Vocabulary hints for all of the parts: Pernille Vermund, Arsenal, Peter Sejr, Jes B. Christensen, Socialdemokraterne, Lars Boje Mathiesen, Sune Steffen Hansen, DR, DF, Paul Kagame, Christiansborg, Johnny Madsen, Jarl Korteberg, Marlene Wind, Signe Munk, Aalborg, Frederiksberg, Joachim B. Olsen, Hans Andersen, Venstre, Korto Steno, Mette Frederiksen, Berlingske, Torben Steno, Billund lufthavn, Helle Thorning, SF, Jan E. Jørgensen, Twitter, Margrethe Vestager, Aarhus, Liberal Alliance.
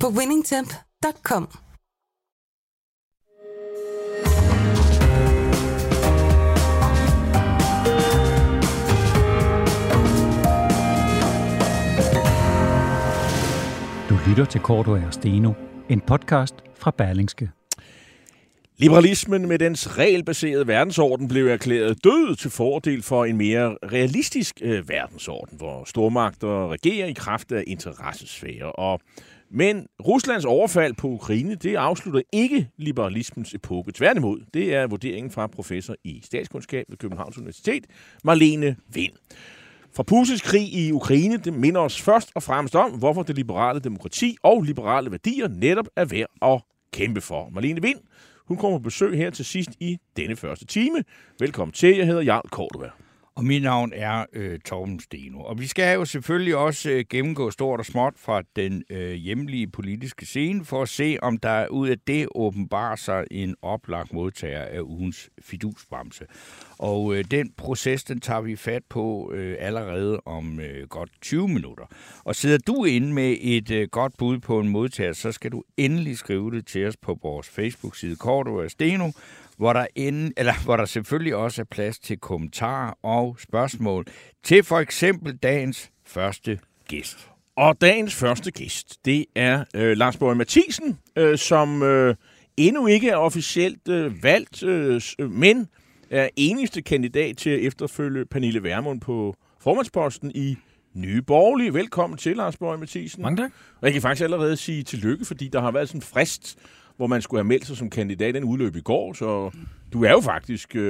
på winningtemp.com. Du lytter til Korto Steno, en podcast fra Berlingske. Liberalismen med dens regelbaserede verdensorden blev erklæret død til fordel for en mere realistisk verdensorden, hvor stormagter regerer i kraft af interessesfære. Men Ruslands overfald på Ukraine, det afslutter ikke liberalismens epoke. Tværtimod, det er vurderingen fra professor i statskundskab ved Københavns Universitet, Marlene Wind. For Putins krig i Ukraine, det minder os først og fremmest om, hvorfor det liberale demokrati og liberale værdier netop er værd at kæmpe for. Marlene Wind, hun kommer på besøg her til sidst i denne første time. Velkommen til. Jeg hedder Jarl Korteberg. Og mit navn er Torben Steno. Og vi skal jo selvfølgelig også gennemgå stort og småt fra den hjemlige politiske scene, for at se, om der ud af det åbenbarer sig en oplagt modtager af ugens fidusbremse. Og den proces, den tager vi fat på allerede om godt 20 minutter. Og sidder du inde med et godt bud på en modtager, så skal du endelig skrive det til os på vores Facebook-side Korto Steno, hvor der selvfølgelig også er plads til kommentarer og spørgsmål til for eksempel dagens første gæst. Og dagens første gæst, det er Lars Boje Mathiesen, som endnu ikke er officielt valgt, men er eneste kandidat til at efterfølge Pernille Vermund på formandsposten i Nye Borgerlige. Velkommen til, Lars Boje Mathiesen. Mange tak. Og jeg kan faktisk allerede sige tillykke, fordi der har været sådan en frist, hvor man skulle have meldt sig som kandidat. Den udløb i går, så du er jo faktisk... der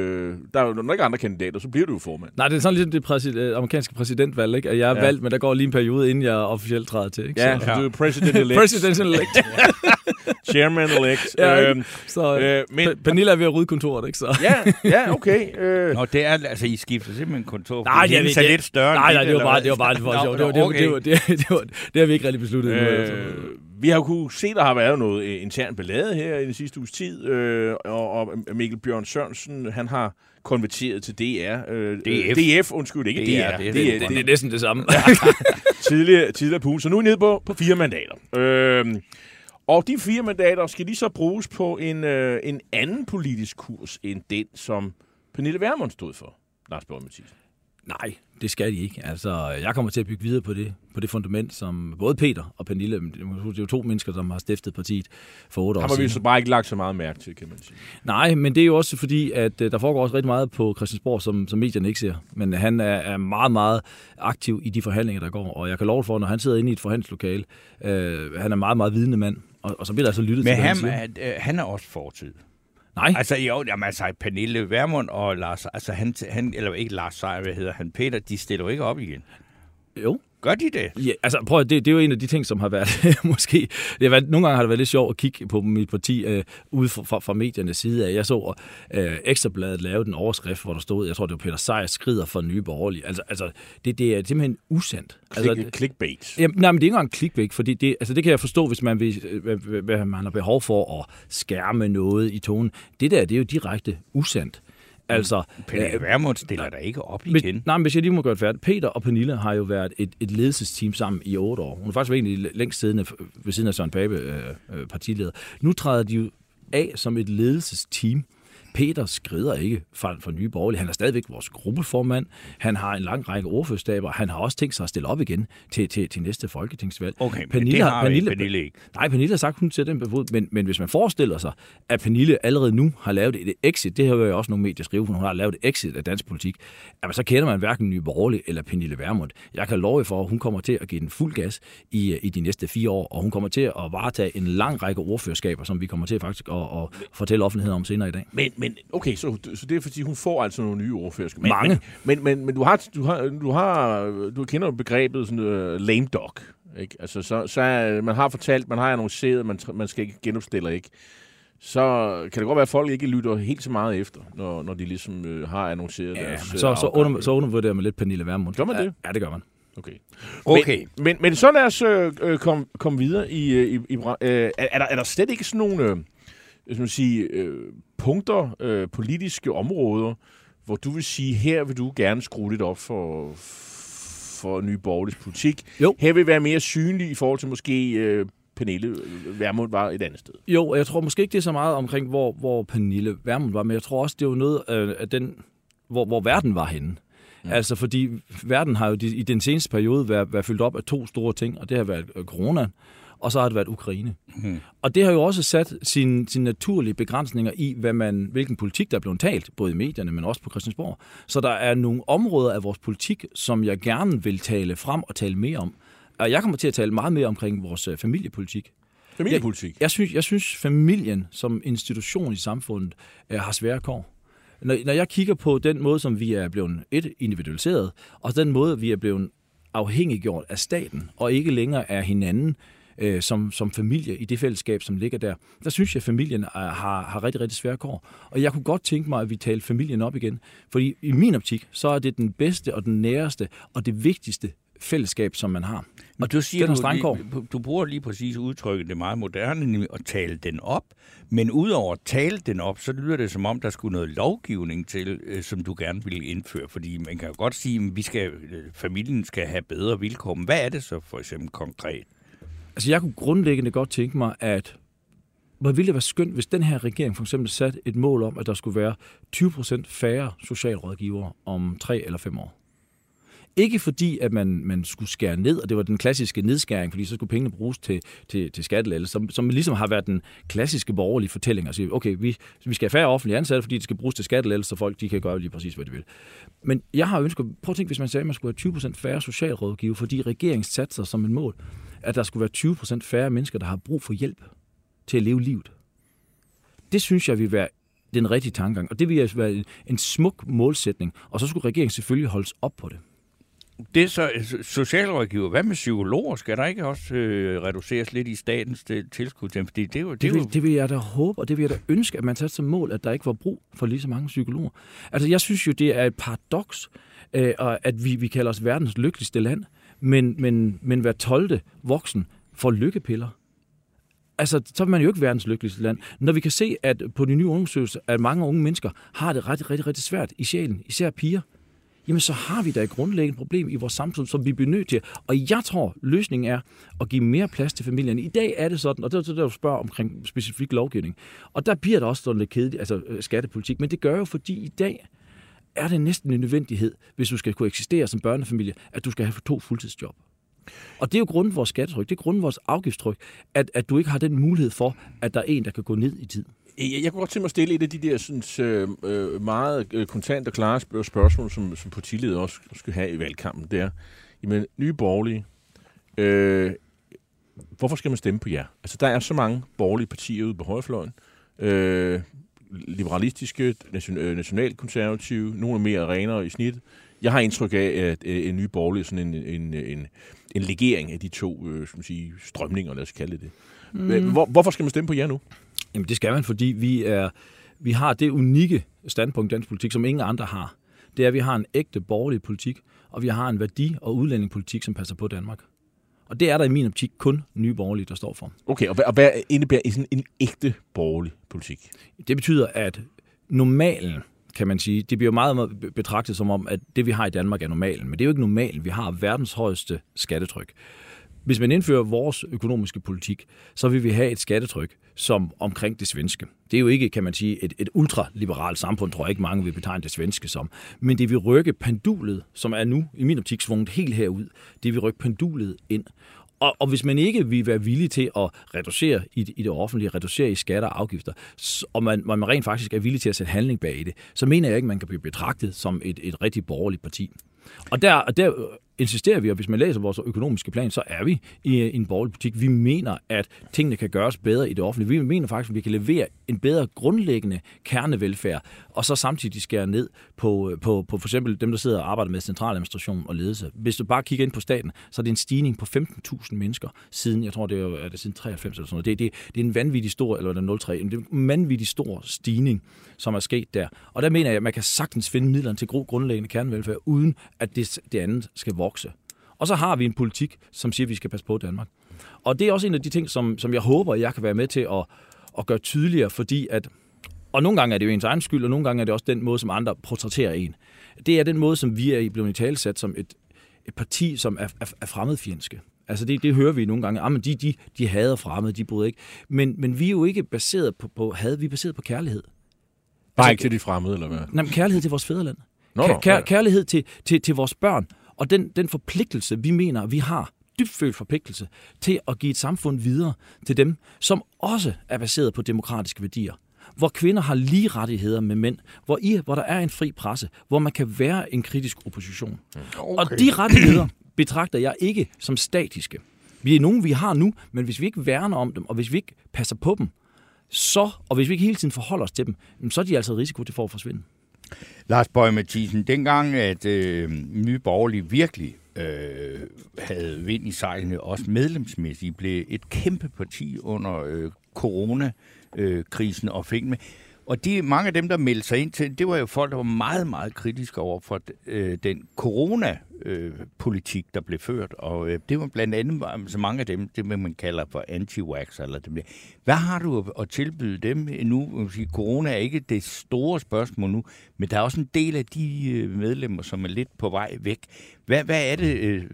er jo ikke andre kandidater, så bliver du jo formand. Nej, det er sådan ligesom det amerikanske præsidentvalg, ikke? At jeg er valgt, men der går lige en periode, inden jeg officielt træder til. Ikke? Ja, så du er president-elect. President-elect. Chairman-elect. Ja, så men Pernille er ved at rydde kontoret, ikke? Så. ja, okay. Nå, det er... Altså, I skifter simpelthen kontor. Nej, det er så lidt større. Nej, det var bare... Det har vi ikke rigtig besluttet endnu. Vi har jo kunnet se, der har været noget intern ballade her i den sidste uges tid, og Michael Bjørn Sørensen, han har konverteret til DR. DF, undskyld, ikke DR. Det er næsten det samme. Tidligere på ugen, så nu er nede på 4 mandater. Og de 4 mandater skal lige så bruges på en anden politisk kurs end den, som Pernille Vermund stod for, Lars Borg Mathisen. Nej, det skal de ikke. Altså, jeg kommer til at bygge videre på det fundament, som både Peter og Pernille, det er jo 2 mennesker, som har stiftet partiet for 8 år siden. Har vi så bare ikke lagt så meget mærke til, kan man sige. Nej, men det er jo også fordi, at der foregår også rigtig meget på Christiansborg, som medierne ikke ser. Men han er meget, meget aktiv i de forhandlinger, der går. Og jeg kan love for, når han sidder inde i et forhandlingslokale, han er meget, meget vidende mand. Og så bliver der altså lyttet til, hvad han siger. Men han er også fortid. Nej. Altså jo, Pernille Vermund og Lars, altså han eller ikke Lars Sejr, hvad hedder han, Peter, de stiller jo ikke op igen. Jo. Gør de det? Ja, altså prøv at, det er jo en af de ting, som har været måske... Nogle gange har det været lidt sjovt at kigge på mit parti ude fra mediernes side af. Jeg så Ekstrabladet lave den overskrift, hvor der stod, jeg tror det var Peter Sejr skrider for Nye Borgerlige. Altså det er simpelthen usandt. Altså, clickbait. Jamen, nej, men det er ikke engang clickbait, fordi det kan jeg forstå, hvis man vil, hvad man har behov for at skærme noget i tonen. Det er jo direkte usandt. Altså, Pernille Vermund stiller der ikke op igen. Nej, men hvis jeg lige må gøre det færdigt. Peter og Pernille har jo været et ledelsesteam sammen i 8 år. Hun er faktisk egentlig længst siddende ved siden af Søren Pape, partileder. Nu træder de jo af som et ledelsesteam. Peter skrider ikke fra Nye Borgerlige. Han er stadigvæk vores gruppeformand. Han har en lang række ordførerskaber. Han har også tænkt sig at stille op igen til næste folketingsvalg. Okay, men Pernille, det har Pernille ikke. Nej, Pernille har sagt, hun sætter den bevod. Men hvis man forestiller sig, at Pernille allerede nu har lavet et exit, det har jo også nogle medier skrive, hun har lavet et exit af dansk politik, jamen så kender man hverken Nye Borgerlige eller Pernille Vermund. Jeg kan love for, at hun kommer til at give den fuld gas i de næste 4 år, og hun kommer til at varetage en lang række ordførerskaber, som vi kommer til faktisk at fortælle offentligheden om senere i dag. Men Men okay, så det er fordi hun får altså nogle nye ordførerskab. Mange. Men du kender jo begrebet sådan lame dog, ikke? Altså så man har fortalt, man har annonceret, man skal ikke genopstille, ikke. Så kan det godt være, at folk ikke lytter helt så meget efter, når de ligesom har annonceret deres... Så undervurderer man lidt Pernille Vermund. Gør man det? Ja, det gør man. Okay. Men så lad os komme videre i er der slet ikke sådan nogle punkter, politiske områder, hvor du vil sige, her vil du gerne skrue lidt op for Nye Borgerliges politik? Jo. Her vil være mere synlig i forhold til måske... Pernille Vermund var et andet sted. Jo, jeg tror måske ikke, det er så meget omkring, hvor Pernille Vermund var, men jeg tror også, det er jo noget af den, hvor verden var henne. Ja. Altså, fordi verden har jo i den seneste periode været fyldt op af to store ting, og det har været corona, og så har det været Ukraine. Mm. Og det har jo også sat sine naturlige begrænsninger i, hvilken politik, der er blevet talt, både i medierne, men også på Christiansborg. Så der er nogle områder af vores politik, som jeg gerne vil tale frem og tale mere om. Og jeg kommer til at tale meget mere omkring vores familiepolitik. Familiepolitik? Jeg synes, familien som institution i samfundet har svære kår. Når jeg kigger på den måde, som vi er blevet individualiseret, og den måde, vi er blevet afhængiggjort af staten, og ikke længere af hinanden som familie i det fællesskab, som ligger der synes jeg, at familien har rigtig, rigtig svære kår. Og jeg kunne godt tænke mig, at vi talte familien op igen. Fordi i min optik, så er det den bedste og den næreste og det vigtigste fællesskab, som man har. Men du siger, du bruger lige præcis udtrykket, det er meget moderne, at tale den op, men udover at tale den op, så lyder det som om, der skulle noget lovgivning til, som du gerne ville indføre, fordi man kan jo godt sige, at familien skal have bedre vilkår. Men hvad er det så for eksempel konkret? Altså, jeg kunne grundlæggende godt tænke mig, at hvor ville det være skønt, hvis den her regering for eksempel satte et mål om, at der skulle være 20% færre socialrådgivere om 3 eller 5 år. Ikke fordi, at man skulle skære ned, og det var den klassiske nedskæring, fordi så skulle pengene bruges til skattelettelser, som ligesom har været den klassiske borgerlige fortælling, at sige, okay, vi skal have færre offentlige ansatte, fordi det skal bruges til skattelettelser, så folk de kan gøre lige præcis, hvad de vil. Men jeg har ønsket, prøv at tænke, hvis man sagde, at man skulle have 20% færre socialrådgiver, fordi regeringen satte sig som et mål, at der skulle være 20% færre mennesker, der har brug for hjælp til at leve livet. Det synes jeg vil være den rigtige tankegang, og det vil være en smuk målsætning, og så skulle regeringen selvfølgelig holdes op på det. Det er så socialrådgiver. Hvad med psykologer? Skal der ikke også reduceres lidt i statens tilskud til dem? Fordi det vil jeg da håbe, og det vil jeg da ønske, at man tager som mål, at der ikke var brug for lige så mange psykologer. Altså, jeg synes jo, det er et paradoks, at vi kalder os verdens lykkeligste land, men hver 12. voksen får lykkepiller. Altså, så er man jo ikke verdens lykkeligste land. Når vi kan se, at på de nye undersøgelser, at mange unge mennesker har det rigtig, rigtig, rigtig svært i sjælen, især piger, jamen så har vi da et grundlæggende problem i vores samfund, som vi bliver nødt til. Og jeg tror, løsningen er at give mere plads til familien. I dag er det sådan, og det er det, du spørger omkring specifik lovgivning. Og der bliver der også sådan lidt kedeligt, altså skattepolitik. Men det gør jo, fordi i dag er det næsten en nødvendighed, hvis du skal kunne eksistere som børnefamilie, at du skal have 2 fuldtidsjob. Og det er jo grunden vores skattetryk, det er grunden vores afgiftstryk, at du ikke har den mulighed for, at der er en, der kan gå ned i tid. Jeg kunne godt tænke mig at stille et af de der meget kontant og klare spørgsmål, som partiledere også skal have i valgkampen. Det er, jamen, Nye Borgerlige, hvorfor skal man stemme på jer? Altså, der er så mange borgerlige partier ude på højrefløjen. Liberalistiske, nationalkonservative, nogle er mere renere i snit. Jeg har indtryk af, at en Nye Borgerlige sådan en legering af de to strømninger, lad os kalde det. Hvorfor skal man stemme på jer nu? Jamen det skal man, fordi vi har det unikke standpunkt i dansk politik, som ingen andre har. Det er, at vi har en ægte borgerlig politik, og vi har en værdi- og udlændingepolitik, som passer på Danmark. Og det er der i min optik kun Nye Borgerlige, der står for. Okay, og hvad indebærer sådan en ægte borgerlig politik? Det betyder, at normalen, kan man sige, det bliver meget betragtet som om, at det vi har i Danmark er normalen. Men det er jo ikke normalen. Vi har verdens højeste skattetryk. Hvis man indfører vores økonomiske politik, så vil vi have et skattetryk, som omkring det svenske. Det er jo ikke, kan man sige, et ultraliberalt samfund, tror jeg ikke mange vil betegne det svenske som. Men det vil rykke pendulet, som er nu i min optik svunget helt herud, det vil rykke pendulet ind. Og hvis man ikke vil være villig til at reducere i det offentlige, reducere i skatter og afgifter, og man rent faktisk er villig til at sætte handling bag i det, så mener jeg ikke, man kan blive betragtet som et rigtig borgerligt parti. Og der insisterer vi, og hvis man læser vores økonomiske plan, så er vi i en borgerlig politik. Vi mener, at tingene kan gøres bedre i det offentlige. Vi mener faktisk, at vi kan levere en bedre grundlæggende kernevelfærd, og så samtidig skære ned på for eksempel dem, der sidder og arbejder med centraladministration og ledelse. Hvis du bare kigger ind på staten, så er det en stigning på 15.000 mennesker siden, jeg tror, det er siden 93 eller sådan noget. Det er en vanvittig stor, eller 03, det er en vanvittig stor stigning, som er sket der. Og der mener jeg, at man kan sagtens finde midlerne til god grundlæggende kernevelfærd, uden at det andet skal vokse. Og så har vi en politik, som siger, at vi skal passe på Danmark. Og det er også en af de ting, som jeg håber, jeg kan være med til at gøre tydeligere, fordi at, og nogle gange er det jo ens egen skyld, og nogle gange er det også den måde, som andre portrætterer en. Det er den måde, som vi er blevet talsat som et parti, som er fremmedfjendske. Altså det hører vi nogle gange. Men de hader fremmede, de bryder ikke. Men vi er jo ikke baseret på had, vi er baseret på kærlighed. Bare altså, ikke til de fremmede, eller hvad? Nej, kærlighed til vores fædreland. Kærlighed til vores børn. Og den forpligtelse, vi mener, vi har, dybfølt forpligtelse, til at give et samfund videre til dem, som også er baseret på demokratiske værdier. Hvor kvinder har lige rettigheder med mænd, hvor der er en fri presse, hvor man kan være en kritisk opposition. Okay. Og de rettigheder betragter jeg ikke som statiske. Vi er nogen, vi har nu, men hvis vi ikke værner om dem, og hvis vi ikke passer på dem, og hvis vi ikke hele tiden forholder os til dem, så er de altså et risiko til for at forsvinde. Lars Boje Mathiesen, dengang at Nye Borgerlige virkelig havde vind i sejlene, også medlemsmæssigt, blev et kæmpe parti under coronakrisen og fik med. Og mange af dem, der meldte sig ind til, det var jo folk, der var meget, meget kritiske over for den coronapolitik, der blev ført. Og det var blandt andet så mange af dem, det man kalder for anti-vax eller det. Hvad har du at tilbyde dem nu? Corona er ikke det store spørgsmål nu, men der er også en del af de medlemmer, som er lidt på vej væk. Hvad er det...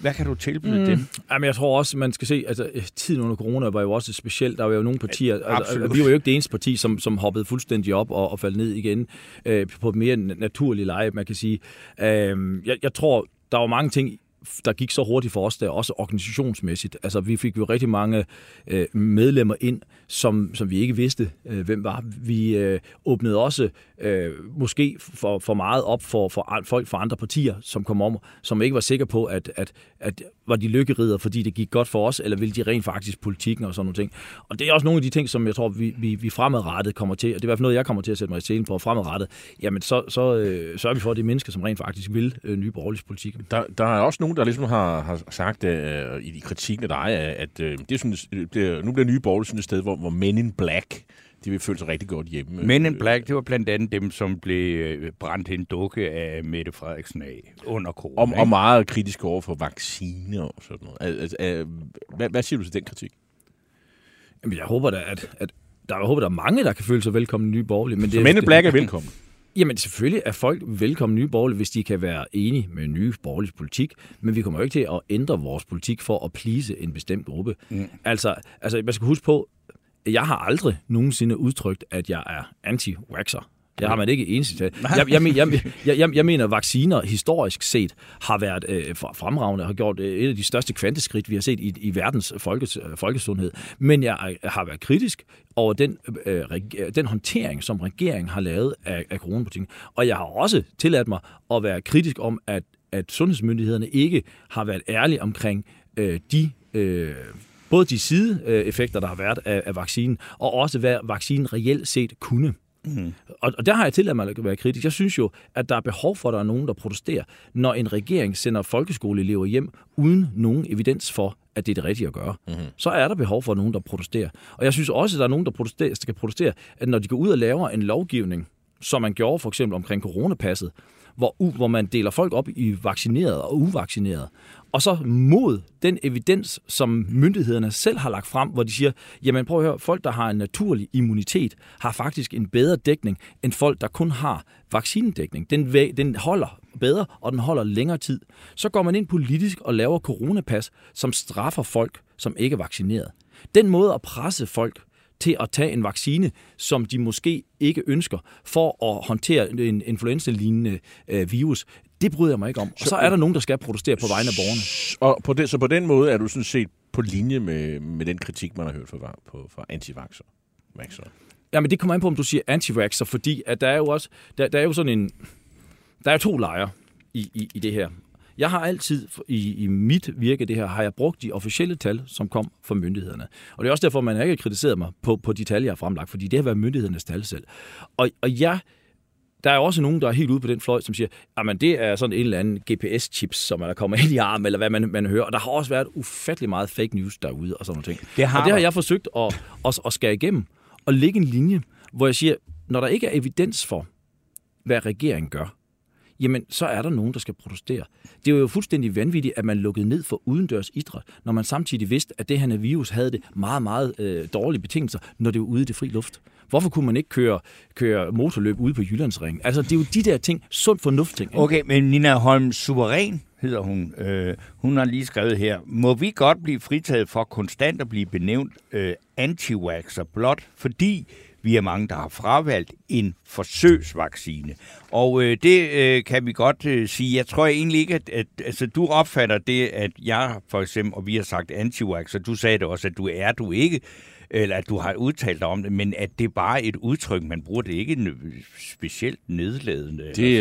Hvad kan du tilbyde dem? Jamen, jeg tror også, man skal se, altså tiden under corona var jo også specielt. Der var jo nogle partier, altså, vi var jo ikke det eneste parti, som hoppede fuldstændig op og faldt ned igen på et mere naturligt leje, man kan sige. Jeg tror, der var mange ting, der gik så hurtigt for os der, også organisationsmæssigt. Altså, vi fik jo rigtig mange medlemmer ind, som vi ikke vidste, hvem var. Vi åbnede også måske for meget op for folk fra andre partier, som kom om, som ikke var sikre på, at var de lykkeridder, fordi det gik godt for os, eller ville de rent faktisk politikken og sådan nogle ting. Og det er også nogle af de ting, som jeg tror, vi fremadrettet kommer til, og det er i hvert fald noget, jeg kommer til at sætte mig i scenen på fremadrettet, jamen så sørger vi for, at det er mennesker, som rent faktisk vil Nye Borgerliges politik. Der er også nogen, der ligesom har sagt i kritikken af dig, at nu bliver Nye Borgerlige sådan et sted, hvor Men in Black, de vil føle sig rigtig godt hjemme. Men in Black, det var blandt andet dem, som blev brændt en dukke af Mette Frederiksen af under corona. Og meget kritisk over for vacciner og sådan noget. Hvad siger du til den kritik? Jamen, jeg håber da, at der er mange, der kan føle sig velkommen i Nye Borgerlige. Men Men in Black er velkommen? Jamen selvfølgelig er folk velkommen Nye Borgerlige, hvis de kan være enige med Nye Borgerliges politik, men vi kommer jo ikke til at ændre vores politik for at please en bestemt gruppe. Mm. Altså, man skal huske på, jeg har aldrig nogensinde udtrykt, at jeg er anti-vaxxer. Det har man ikke eneste til. Jeg mener, at vacciner historisk set har været fremragende, har gjort et af de største kvanteskridt, vi har set i verdens folkesundhed. Men jeg har været kritisk over den håndtering, som regeringen har lavet af coronapolitikken. Og jeg har også tilladt mig at være kritisk om, at sundhedsmyndighederne ikke har været ærlige omkring både de sideeffekter, der har været af vaccinen, og også hvad vaccinen reelt set kunne. Mm. Og der har jeg tilladt mig at være kritisk. Jeg synes jo, at der er behov for, at der er nogen, der protesterer, når en regering sender folkeskoleelever hjem uden nogen evidens for, at det er det rigtige at gøre. Mm. Så er der behov for nogen, der protesterer. Og jeg synes også, at der er nogen, der skal protestere, at når de går ud og laver en lovgivning, som man gjorde for eksempel omkring coronapasset, hvor man deler folk op i vaccinerede og uvaccinerede, og så mod den evidens, som myndighederne selv har lagt frem, hvor de siger, jamen prøv at høre, folk, der har en naturlig immunitet, har faktisk en bedre dækning, end folk, der kun har vaccinedækning. Den holder bedre, og den holder længere tid. Så går man ind politisk og laver coronapas, som straffer folk, som ikke er vaccineret. Den måde at presse folk til at tage en vaccine, som de måske ikke ønsker, for at håndtere en influenza-lignende virus, det bryder jeg mig ikke om. Og så er der nogen, der skal protestere på vegne af borgerne. Og så på den måde er du sådan set på linje med den kritik, man har hørt fra anti-vaxxer. Jamen det kommer an på, om du siger anti-vaxxer, fordi at der er jo også sådan en... Der er jo to lejre i det her. Jeg har altid i mit virke det her, har jeg brugt de officielle tal, som kom fra myndighederne. Og det er også derfor, man ikke har kritiseret mig på de tal, jeg har fremlagt, fordi det har været myndighedernes tal selv. Og jeg... Der er også nogen, der er helt ude på den fløj, som siger, at det er sådan en eller anden GPS-chips, som man kommer ind i armen, eller hvad man hører. Og der har også været ufattelig meget fake news derude og sådan noget. Det har jeg forsøgt at skære igennem og lægge en linje, hvor jeg siger, når der ikke er evidens for, hvad regeringen gør, jamen så er der nogen, der skal protestere. Det er jo fuldstændig vanvittigt, at man lukkede ned for udendørs idræt, når man samtidig vidste, at det her virus havde det meget, meget dårlige betingelser, når det var ude i det fri luft. Hvorfor kunne man ikke køre motorløb ude på Jyllandsringen? Altså, det er jo de der ting, sund fornufting. Okay, men Nina Holm Suveræn hedder hun. Hun har lige skrevet her, må vi godt blive fritaget for konstant at blive benævnt anti-vaxxer blot, fordi vi er mange, der har fravalgt en forsøgsvaccine. Og det kan vi godt sige. Jeg tror egentlig ikke, at altså, du opfatter det, at jeg for eksempel, og vi har sagt anti-vaxxer, du sagde det også, at du ikke, eller at du har udtalt dig om det, men at det er bare et udtryk, man bruger det ikke specielt nedladende. Det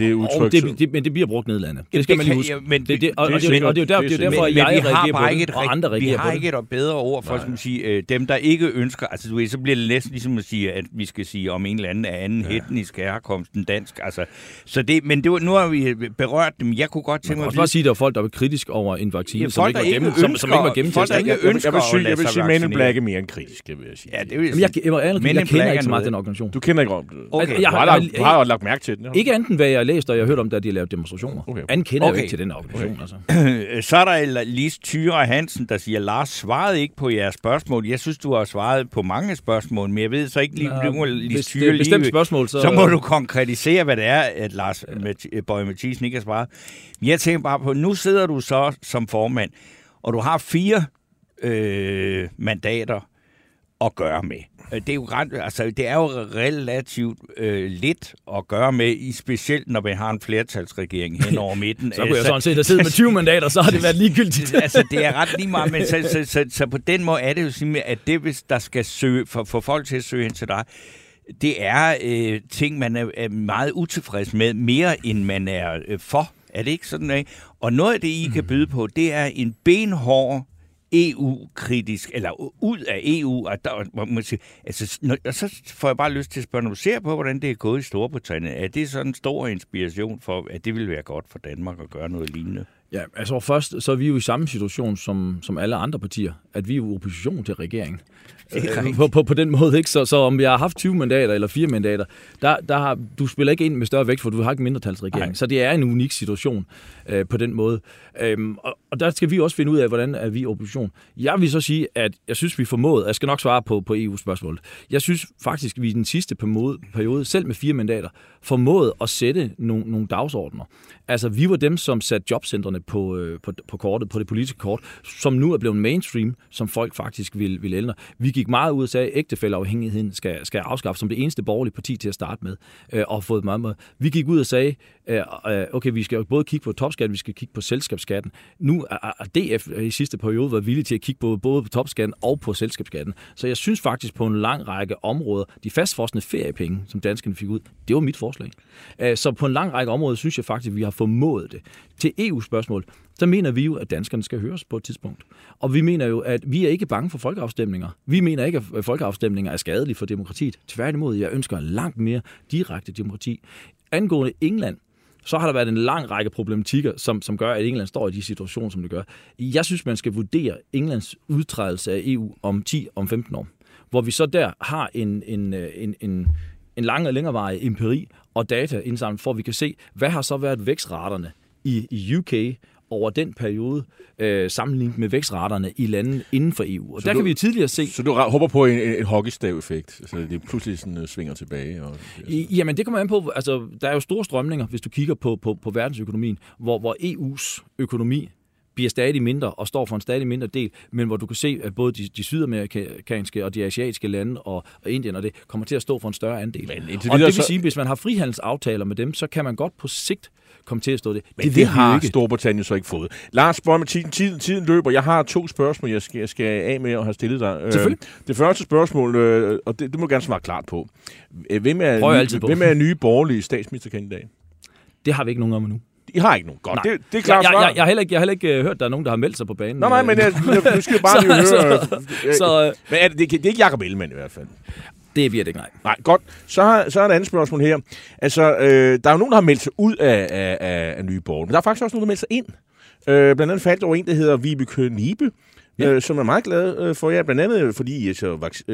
er udtryk. Men det bliver brugt nedladende. Det skal man lige huske. Og det er jo derfor, at jeg reagerer på det, og andre reagerer på det. Vi har ikke et bedre ord for at sige, dem der ikke ønsker, altså du ved, så bliver det næsten ligesom at sige, at vi skal sige om en eller anden af anden etnisk herkomst end dansk. Altså, så det, men det var, nu har vi berørt dem. Jeg kunne godt tænke mig... Man kan også bare sige, at der er folk, der er kritisk over en vaccine, som ikke var gennemtestet. Jeg vil sige, Men in Black er mere end kritisk, vil jeg sige. Ja, det vil jeg sige. Jeg kender ikke så meget den organisation. Du kender ikke om det? Okay. Du har jo lagt mærke til den. Ikke andet, hvad jeg har læst, og jeg har hørt om, da de lavede demonstrationer. Okay. Anden kender jo ikke til den organisation. Okay. Altså. Så er der Lis Thyra Hansen, der siger, Lars svarede ikke på jeres spørgsmål. Jeg synes, du har svaret på mange spørgsmål, men jeg ved så ikke lige, så må du konkretisere, hvad det er, at Lars Boje Mathiesen ikke har svaret. Jeg tænker bare på, nu sidder du så som formand, og du har 4 mandater at gøre med. Det er jo relativt lidt at gøre med, specielt når vi har en flertalsregering hen over midten. Så kunne jeg sådan set at sidde med 20 mandater, så har det været ligegyldigt. Altså, det er ret lige meget, men så på den måde er det jo simpelthen, at det, hvis der skal søge, for folk til at søge hen til dig, det er ting, man er meget utilfreds med, mere end man er for. Er det ikke sådan, ikke? Og noget af det, I kan byde på, det er en benhård EU-kritisk, eller ud af EU, og så får jeg bare lyst til at spørge, når du ser på, hvordan det er gået i Storbritannien, er det sådan en stor inspiration for, at det ville være godt for Danmark at gøre noget lignende? Ja, altså først, så er vi jo i samme situation som alle andre partier, at vi er jo opposition til regeringen. På den måde, ikke? Så om jeg har haft 20 mandater eller 4 mandater, du spiller ikke ind med større vægt, for du har ikke mindretalsregering. Nej. Så det er en unik situation på den måde. Og der skal vi også finde ud af, hvordan er vi opposition. Jeg vil så sige, at jeg synes, vi formåede, jeg skal nok svare på EU-spørgsmålet, jeg synes faktisk, vi i den sidste periode, selv med 4 mandater, formåede at sætte nogle dagsordner. Altså, vi var dem, som satte jobcentrene på det politiske kort, som nu er blevet mainstream, som folk faktisk vil ældre. Vi gik meget ud og sagde, at ægtefælleafhængigheden skal afskaffes som det eneste borgerlige parti til at starte med, og fået meget med. Vi gik ud og sagde, okay, vi skal både kigge på topskatten, vi skal kigge på selskabsskatten. Nu er DF i sidste periode været villige til at kigge på både på topskatten og på selskabsskatten. Så jeg synes faktisk på en lang række områder, de fastfrosne feriepenge, som danskerne fik ud, det var mit forslag. Så på en lang række områder synes jeg faktisk, at vi har formået det. Til EU-spørgsmål, så mener vi jo, at danskerne skal høres på et tidspunkt. Og vi mener jo, at vi er ikke bange for folkeafstemninger. Vi mener ikke, at folkeafstemninger er skadelige for demokratiet. Tværtimod, jeg ønsker langt mere direkte demokrati. Angående England, så har der været en lang række problematikker, som gør, at England står i de situationer, som det gør. Jeg synes, man skal vurdere Englands udtrædelse af EU om 10, om 15 år. Hvor vi så der har en lang og længerevarig empiri og data indsamlet, for at vi kan se, hvad har så været vækstraterne i UK over den periode, sammenlignet med vækstraterne i lande inden for EU. Og så der kan vi tidligere se... Så du håber på en hockeystav-effekt? Så det pludselig sådan, svinger tilbage? Jamen, det kommer an på... Altså, der er jo store strømninger, hvis du kigger på verdensøkonomien, hvor EU's økonomi bliver stadig mindre og står for en stadig mindre del, men hvor du kan se, at både de sydamerikanske og de asiatiske lande og Indien og det kommer til at stå for en større andel. Og det vil sige, at hvis man har frihandelsaftaler med dem, så kan man godt på sigt komme til at stå det. Men det har Storbritannien så ikke fået. Lars Boje Mathiesen, tiden løber. Jeg har 2 spørgsmål, jeg skal af med og har stillet dig. Det første spørgsmål, og det må du gerne svare klart på. Hvem er Nye Borgerlige statsministerkandidat? Det har vi ikke nogen om endnu. I har ikke nogen godt. Det er klart. Jeg har heller ikke hørt, der er nogen, der har meldt sig på banen. Nej, men du skal bare lige høre. Men det er ikke Jacob Ellemann i hvert fald. Det virker ikke, nej. Nej, godt. Så er der andet spørgsmål her. Altså, der er jo nogen, der har meldt sig ud af Nye Borgerlige. Men der er faktisk også nogen, der meldt sig ind. Blandt andet faldt over en, der hedder Vibeke Nibe, som er meget glad for jer. Blandt andet fordi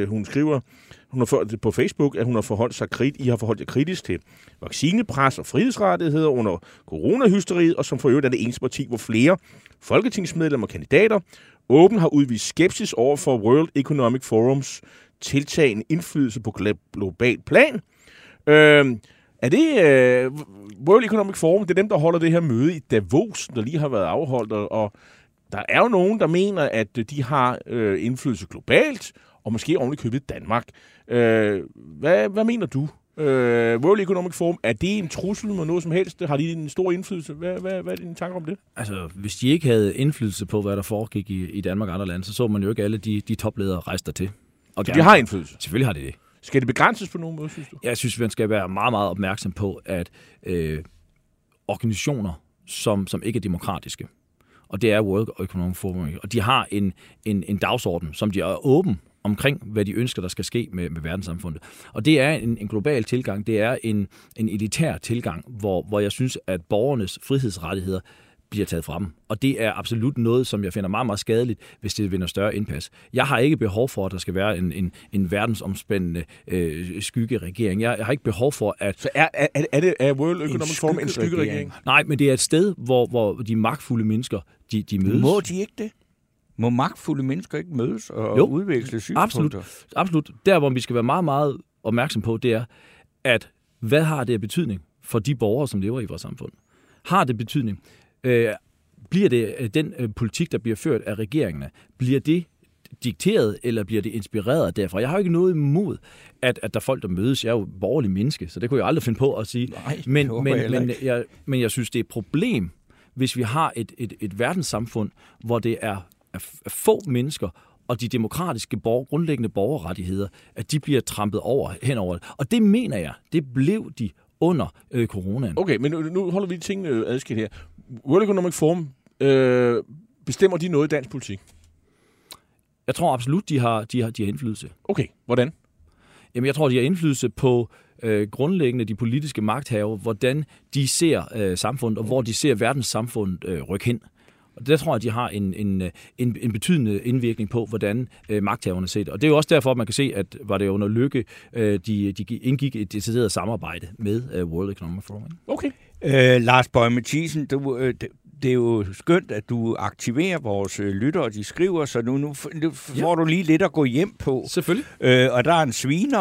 hun skriver... Hun har fået på Facebook, at hun har forholdt sig kritisk til vaccinepres og frihedsrettigheder under coronahysteriet, og som for øvrigt er det eneste parti, hvor flere folketingsmedlemmer og kandidater åbent har udvist skepsis over for World Economic Forums tiltagende indflydelse på global plan. Er det World Economic Forum? Det er dem, der holder det her møde i Davos, der lige har været afholdt, og der er jo nogen, der mener, at de har indflydelse globalt, og måske ordentligt købet Danmark. Hvad mener du? World Economic Forum, er det en trussel mod noget som helst? Har de en stor indflydelse? Hvad er dine tanker om det? Altså, hvis de ikke havde indflydelse på, hvad der foregik i Danmark og andre lande, så man jo ikke alle de topledere rejste til. Og de har indflydelse? Selvfølgelig har de det. Skal det begrænses på nogen måde, synes du? Jeg synes, man skal være meget, meget opmærksom på, at organisationer, som ikke er demokratiske, og det er World Economic Forum, og de har en dagsorden, som de er åben omkring, hvad de ønsker, der skal ske med verdenssamfundet. Og det er en global tilgang, det er en elitær tilgang, hvor jeg synes, at borgernes frihedsrettigheder bliver taget fra dem. Og det er absolut noget, som jeg finder meget, meget skadeligt, hvis det vinder større indpas. Jeg har ikke behov for, at der skal være en verdensomspændende skyggeregering. Jeg har ikke behov for, at... Så er World Economic Forum en skyggeregering? Nej, men det er et sted, hvor de magtfulde mennesker, de mødes. Må de ikke det? Må magtfulde mennesker ikke mødes og udveksle synspunkter? Absolut, absolut. Der, hvor vi skal være meget, meget opmærksom på, det er, at hvad har det af betydning for de borgere, som lever i vores samfund? Har det betydning? Bliver det den politik, der bliver ført af regeringerne? Bliver det dikteret, eller bliver det inspireret derfra? Jeg har jo ikke noget imod, at der er folk, der mødes. Jeg er jo borgerlig menneske, så det kunne jeg aldrig finde på at sige. Nej, men jeg synes, det er et problem, hvis vi har et verdenssamfund, hvor det er få mennesker, og de demokratiske grundlæggende borgerrettigheder, at de bliver trampet henover. Og det mener jeg, det blev de under coronaen. Okay, men nu holder vi tingene adskilt her. World Economic Forum, bestemmer de noget i dansk politik? Jeg tror absolut, de har indflydelse. Okay, hvordan? Jamen, jeg tror, de har indflydelse på grundlæggende de politiske magthavere, hvordan de ser samfundet, og hvor de ser verdens samfund rykke hen. Og der tror jeg, de har en betydende indvirkning på, hvordan magthaverne ser det. Og det er jo også derfor, at man kan se, at var det under Løkke, de indgik et decideret samarbejde med World Economic Forum. Okay. Lars Boje Mathiesen, det er jo skønt, at du aktiverer vores lyttere, og de skriver, så nu får du lige lidt at gå hjem på. Selvfølgelig. Og der er en sviner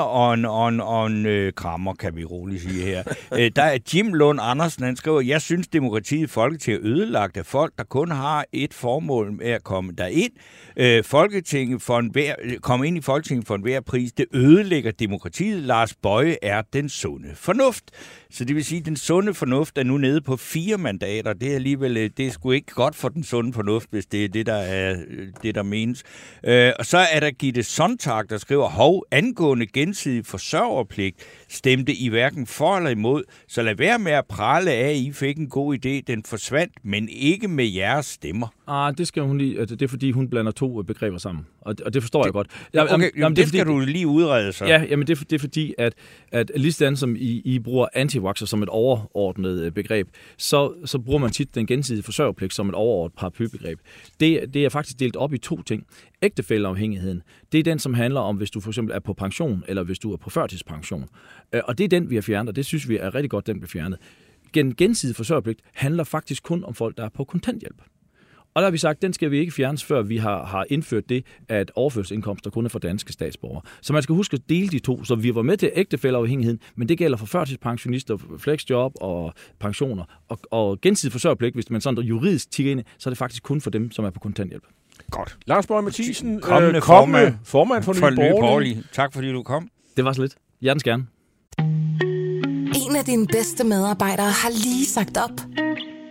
og en krammer, kan vi roligt sige her. Der er Jim Lund Andersen, han skriver, jeg synes, demokratiet i Folketinget er ødelagt af folk, der kun har et formål med at komme derind. Komme ind i Folketinget for enhver pris, det ødelægger demokratiet. Lars Boje er den sunde fornuft. Så det vil sige, at den sunde fornuft er nu nede på 4 mandater. Det er alligevel det er sgu ikke godt for den sunde fornuft, hvis det er det, der er det, der menes. Og så er der Gitte Sontag, der skriver, hov, angående gensidig forsørgerpligt stemte I hverken for eller imod, så lad være med at prale af, I fik en god idé, den forsvandt, men ikke med jeres stemmer. Det skal hun lige, det er fordi, hun blander 2 begreber sammen, og det forstår jeg godt. Jamen, det skal du lige udrede så. Ja, jamen det er fordi, at ligesådan som I bruger anti-vaxxer som et overordnet begreb, så bruger man tit den gensidige forsørgerpligt som et overordnet paraplybegreb. Det er faktisk delt op i 2 ting. Ægtefælleafhængigheden, det er den, som handler om, hvis du for eksempel er på pension, eller hvis du er på førtidspension. Og det er den, vi har fjernet, og det synes vi er rigtig godt, den bliver fjernet. Gensidig forsørgerpligt handler faktisk kun om folk, der er på kontanthjælp. Og der har vi sagt, den skal vi ikke fjernes, før vi har indført det, at overførselsindkomster kun er for danske statsborgere. Så man skal huske at dele de 2, så vi var med til ægtefælleafhængigheden, men det gælder for førtidspensionister, flexjob og pensioner. Og gensidig forsørgerpligt, hvis man sådan juridisk tigger ind, så er det faktisk kun for dem, som er på kontanthjælp. Godt. Lars Boje Mathiesen, kommende formand for Nye Borgerlige. Tak fordi du kom. Det var så lidt. Hjertens gerne. En af dine bedste medarbejdere har lige sagt op.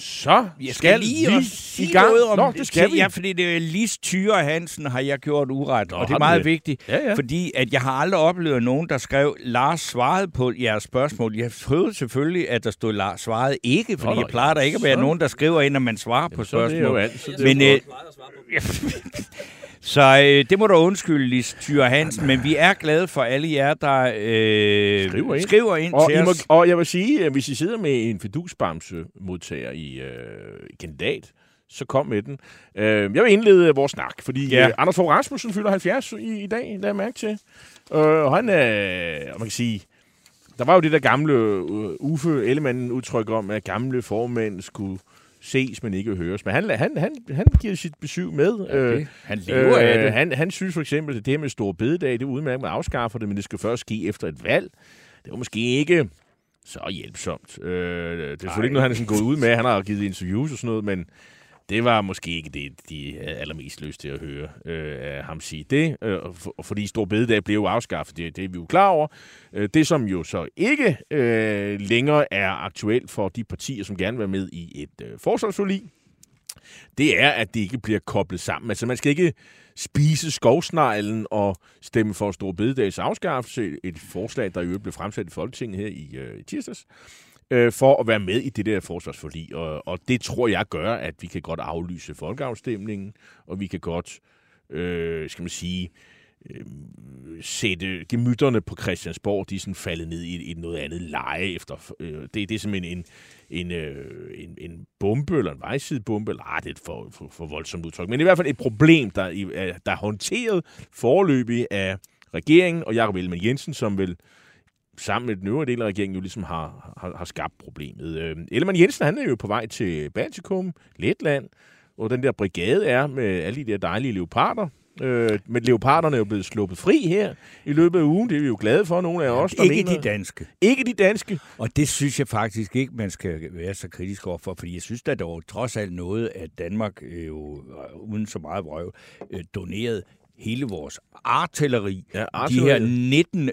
Så jeg skal lige vi sige i gang. Noget om det skal vi. Ja, fordi det er Lis Thyre Hansen, har jeg gjort uret. Og det er meget vigtigt, ja. Fordi at jeg har aldrig oplevet nogen, der skrev, Lars svarede på jeres spørgsmål. Jeg prøvede selvfølgelig, at der stod, Lars svarede ikke, fordi jeg plejer der ikke at være nogen, der skriver ind, når man svarer på spørgsmål. Så det må du undskylde, Lis Thyre Hansen, men vi er glade for alle jer, der skriver ind og til os. Og jeg vil sige, at hvis I sidder med en fidusbamse-modtager i kandidat, så kom med den. Jeg vil indlede vores snak, fordi Anders Fogh Rasmussen fylder 70 i dag, lader jeg mærke til. Og han er, man kan sige, der var jo det der gamle Uffe Ellemann udtryk om, at gamle formænd skulle ses, men ikke høres. Men han giver sit besøg med. Okay. Han lever af det. Han synes for eksempel, at det her med store bededag, det er udmærket, man afskaffer det, men det skal først ske efter et valg. Det var måske ikke så hjælpsomt. Det er selvfølgelig ikke noget, han er sådan gået ud med. Han har givet interviews og sådan noget, men det var måske ikke det, de havde allermest lyst til at høre ham sige det. Fordi store bededag blev jo afskaffet, det er vi jo klar over. Det, som jo så ikke længere er aktuelt for de partier, som gerne vil være med i et forsvarsforlig, det er, at det ikke bliver koblet sammen. Altså, man skal ikke spise skovsneglen og stemme for store bededags afskaffelse. Et forslag, der jo blev fremsat i Folketinget her i tirsdags. For at være med i det der forsvarsforlig, og det tror jeg gør, at vi kan godt aflyse folkeafstemningen, og vi kan godt, sætte gemytterne på Christiansborg, de er sådan faldet ned i noget andet leje efter. Det er simpelthen en bombe, eller en vejsidebombe, eller det er et for voldsomt udtryk, men i hvert fald et problem, der er håndteret foreløbig af regeringen, og Jakob Ellemann Jensen, som vil sammen med den øvrige del af regeringen jo ligesom har skabt problemet. Ellemann Jensen, han er jo på vej til Baltikum, Letland, og den der brigade er med alle de der dejlige leoparder. Men leoparderne er jo blevet sluppet fri her i løbet af ugen. Det er vi jo glade for, nogle af os, der ikke mener. De danske. Ikke de danske. Og det synes jeg faktisk ikke, man skal være så kritisk overfor, fordi jeg synes, der er jo trods alt noget, at Danmark jo uden så meget vrøv donerede hele vores artilleri, de her 19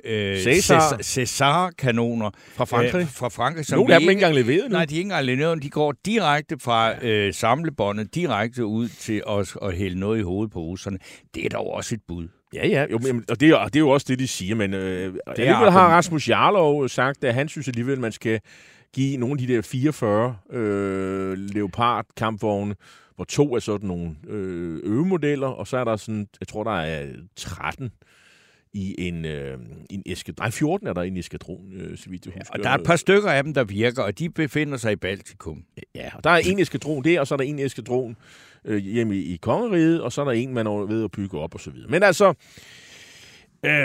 César-kanoner fra Frankrig, som nogle af dem ikke engang leveret nu. Nej, de er ikke engang leveret, de går direkte fra samlebåndet, direkte ud til os og hælde noget i hovedet på russerne. Det er dog også et bud. Ja, jo, men, og det er jo også det, de siger, men alligevel har Rasmus Jarlov sagt, at han synes alligevel, man skal give nogle af de der 44 Leopard-kampvogne, hvor 2 er sådan nogle øvemodeller, og så er der sådan, jeg tror, der er 13 i en eskadron. 14 er der i en eskadron, så vidt jeg husker. Og der er et par stykker af dem, der virker, og de befinder sig i Baltikum. Ja, og der er en eskadron der, og så er der en eskadron hjemme i Kongeriget, og så er der en, man er ved at bygge op og så videre. Men altså,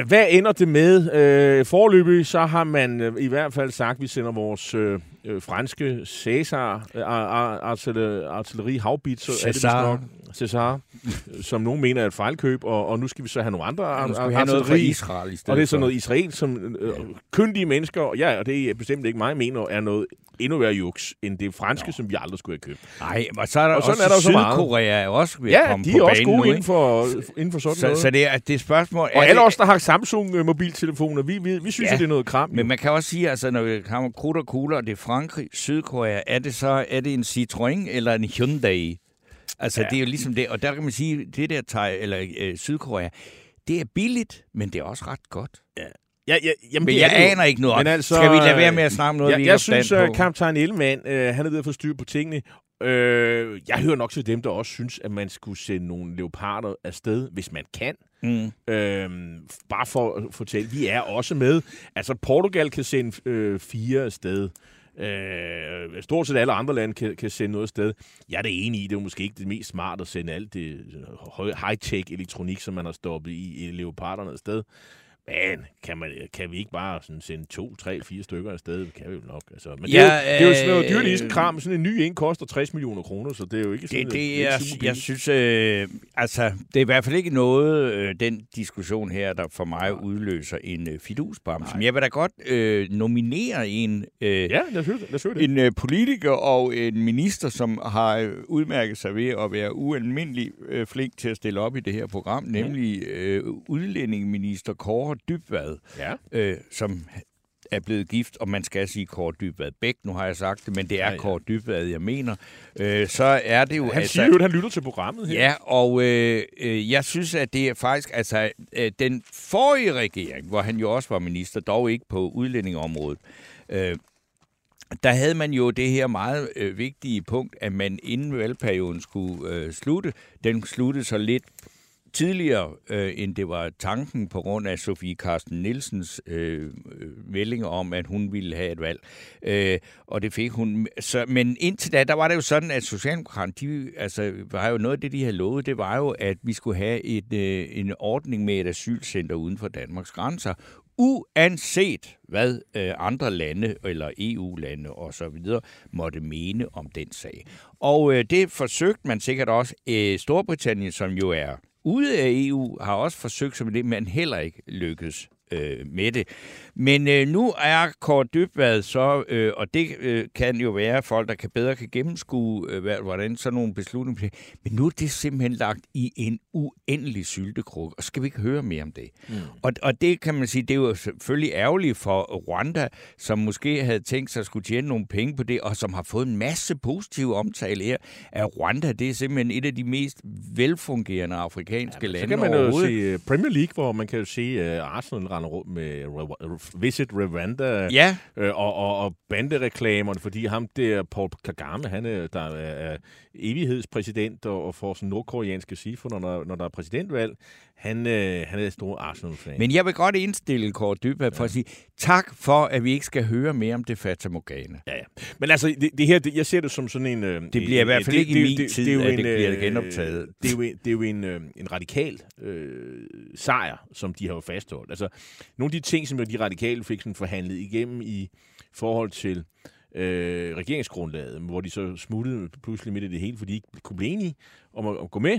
hvad ender det med? Foreløbig så har man i hvert fald sagt, at vi sender vores franske Cæsar-artilleri havbitser. Cæsar, som nogen mener er et fejlkøb, og nu skal vi så have nogle andre artilleri. Israel i stedet. Og det er sådan noget israelsk, som kyndige mennesker, og det er bestemt ikke mig, mener, er noget endnu værre juks end det franske, som vi aldrig skulle have købt. Nej, og så er der også Sydkorea er også ved at komme på banen. Ja, de er også gode inden for sådan noget. Så det er det spørgsmål. Og alle os, der har Samsung-mobiltelefoner, vi synes, det er noget kram. Men man kan også sige, altså når vi kommer krudt og kugler, og det er Frankrig, Sydkorea, er det en Citroën eller en Hyundai? Altså det er jo ligesom det, og der kan man sige, det der Sydkorea, det er billigt, men det er også ret godt. Ja. Men jeg aner ikke noget. Altså, skal vi lade være med at snakke om noget, vi ikke har stand på? Jeg synes, kaptajn Ellemann, han er ved at få styr på tingene. Jeg hører nok til dem, der også synes, at man skulle sende nogle leoparder afsted, hvis man kan. Bare for at fortælle, vi er også med. Altså, Portugal kan sende 4 afsted. Stort set alle andre lande kan sende noget sted. Jeg er da enig i, det er måske ikke det mest smart at sende alt det high-tech elektronik, som man har stoppet i leoparderne afsted. Men kan vi ikke bare sådan sende 2, 3, 4 stykker afsted? Det kan vi jo nok. Altså. Men ja, det er jo dyrt i sådan kram. Sådan en ny en koster 60 millioner kroner, så det er jo ikke sådan jeg synes, det er i hvert fald ikke noget, den diskussion her, der for mig udløser en fidusbamse. Men jeg vil da godt nominere en, en politiker og en minister, som har udmærket sig ved at være ualmindelig flink til at stille op i det her program, nemlig udlændingeminister Kaare Dybvad, som er blevet gift, og man skal sige Kaare Dybvad Bech, nu har jeg sagt det, men det er Kaare Dybvad, jeg mener. Så er det jo... Han siger jo, at han lytter til programmet her. Ja, og jeg synes, at det er faktisk... Altså, den forrige regering, hvor han jo også var minister, dog ikke på udlændingeområdet, der havde man jo det her meget vigtige punkt, at man inden valgperioden skulle slutte. Den sluttede så lidt tidligere, end det var tanken, på grund af Sofie Carsten Nielsens meldinger om, at hun ville have et valg. Og det fik hun. Så, men indtil da, der var det jo sådan, at Socialdemokraterne, var jo noget af det, de havde lovet, det var jo, at vi skulle have en ordning med et asylcenter uden for Danmarks grænser, uanset hvad andre lande eller EU-lande osv. måtte mene om den sag. Og det forsøgte man sikkert også. Storbritannien, som jo er ude af EU, har også forsøgt sig med det, men heller ikke lykkes med det. Men nu er Kaare Dybvad så, og det kan jo være folk, der bedre kan gennemskue, hvordan sådan nogle beslutninger bliver. Men nu er det simpelthen lagt i en uendelig syltekrukke, og skal vi ikke høre mere om det? Mm. Og det kan man sige, det er jo selvfølgelig ærgerligt for Rwanda, som måske havde tænkt sig at skulle tjene nogle penge på det, og som har fået en masse positive omtale her af Rwanda. Det er simpelthen et af de mest velfungerende afrikanske lande. Så kan man jo sige Premier League, hvor man kan jo sige Arsenal med Visit Rwanda og bandereklamerne, fordi ham der, Paul Kagame, han er, der er evighedspræsident og får sådan nordkoreanske siffre, når der er præsidentvalg. Han er et stort Arsenal-fan. Men jeg vil godt indstille Kaare Dybvad for at sige tak for, at vi ikke skal høre mere om det fatamorgana. Ja. Men altså, det her, jeg ser det som sådan en... det bliver i hvert fald ikke i min tid, at det bliver genoptaget. Det er jo en radikal sejr, som de har jo fastholdt. Altså, nogle af de ting, som de radikale fik sådan forhandlet igennem i forhold til regeringsgrundlaget, hvor de så smuttede pludselig midt i det hele, fordi de ikke kunne blive enige om at gå med,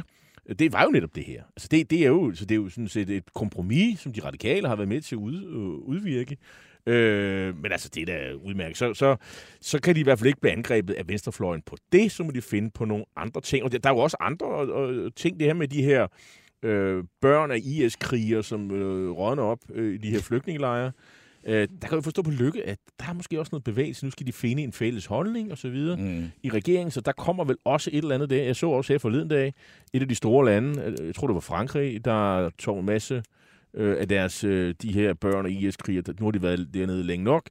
det var jo netop det her. Altså det er jo sådan set et kompromis, som de radikale har været med til at udvirke. Men altså, det der udmærket. Så kan de i hvert fald ikke blive angrebet af venstrefløjen på det, så må de finde på nogle andre ting. Og der er jo også andre ting, det her med de her børn af IS-kriger, som rådner op i de her flygtningelejre. Der kan vi forstå på Lykke, at der er måske også noget bevægelse. Nu skal de finde en fælles holdning og så videre i regeringen, så der kommer vel også et eller andet der. Jeg så også her forleden dag, et af de store lande, jeg tror det var Frankrig, der tog en masse af deres, de her børn og IS-kriger. Nu har de været dernede længe nok.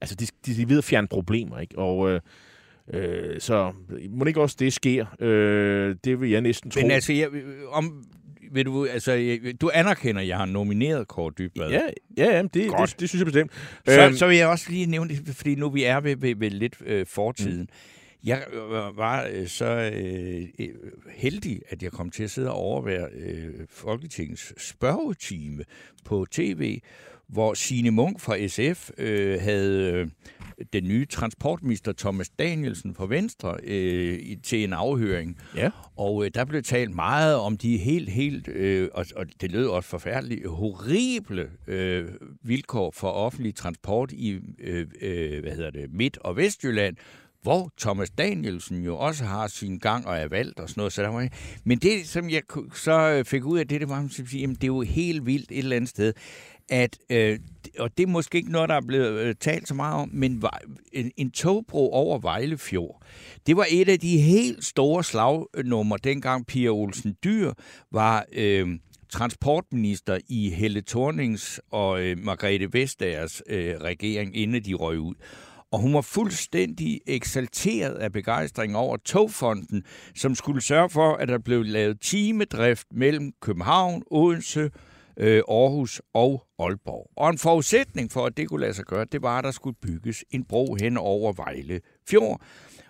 Altså, de er ved at fjerne problemer, ikke? Og så må det ikke også det sker. Det vil jeg næsten tro. Men altså, du anerkender, at jeg har nomineret Kaare Dybvad. Ja, det synes jeg bestemt. Så vil jeg også lige nævne det, fordi nu vi er ved lidt fortiden. Jeg var så heldig, at jeg kom til at sidde og overvære Folketingets spørgetime på tv, hvor Signe Munk fra SF havde den nye transportminister Thomas Danielsen fra Venstre til en afhøring. Ja. Og der blev talt meget om de helt, og det lød også forfærdeligt, horrible vilkår for offentlig transport i Midt- og Vestjylland, hvor Thomas Danielsen jo også har sin gang og er valgt og sådan noget. Så der var, men det, som jeg så fik ud af det var, at sige, det er jo helt vildt et eller andet sted, at, og det er måske ikke noget, der er blevet talt så meget om, men en togbro over Vejle Fjord, det var et af de helt store slagnumre, dengang Pia Olsen Dyhr var transportminister i Helle Thornings og Margrethe Vestagers regering, inden de røg ud. Og hun var fuldstændig eksalteret af begejstring over Togfonden, som skulle sørge for, at der blev lavet timedrift mellem København, Odense, Aarhus og Aalborg. Og en forudsætning for, at det kunne lade sig gøre, det var, at der skulle bygges en bro hen over Vejle Fjord.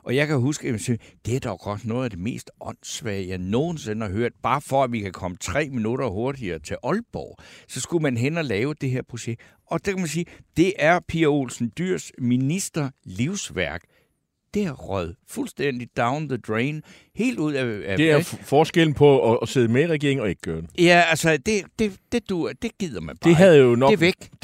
Og jeg kan huske, at jeg synes, det er dog godt noget af det mest åndssvage, jeg nogensinde har hørt. Bare for, at vi kan komme 3 minutter hurtigere til Aalborg, så skulle man hen og lave det her projekt. Og der kan man sige, det er Pia Olsen Dyhrs ministerlivsværk. Det er rød fuldstændig down the drain, helt ud af det er forskellen på at sidde med i regeringen og ikke gøre den. Ja, altså, det gider man bare. Det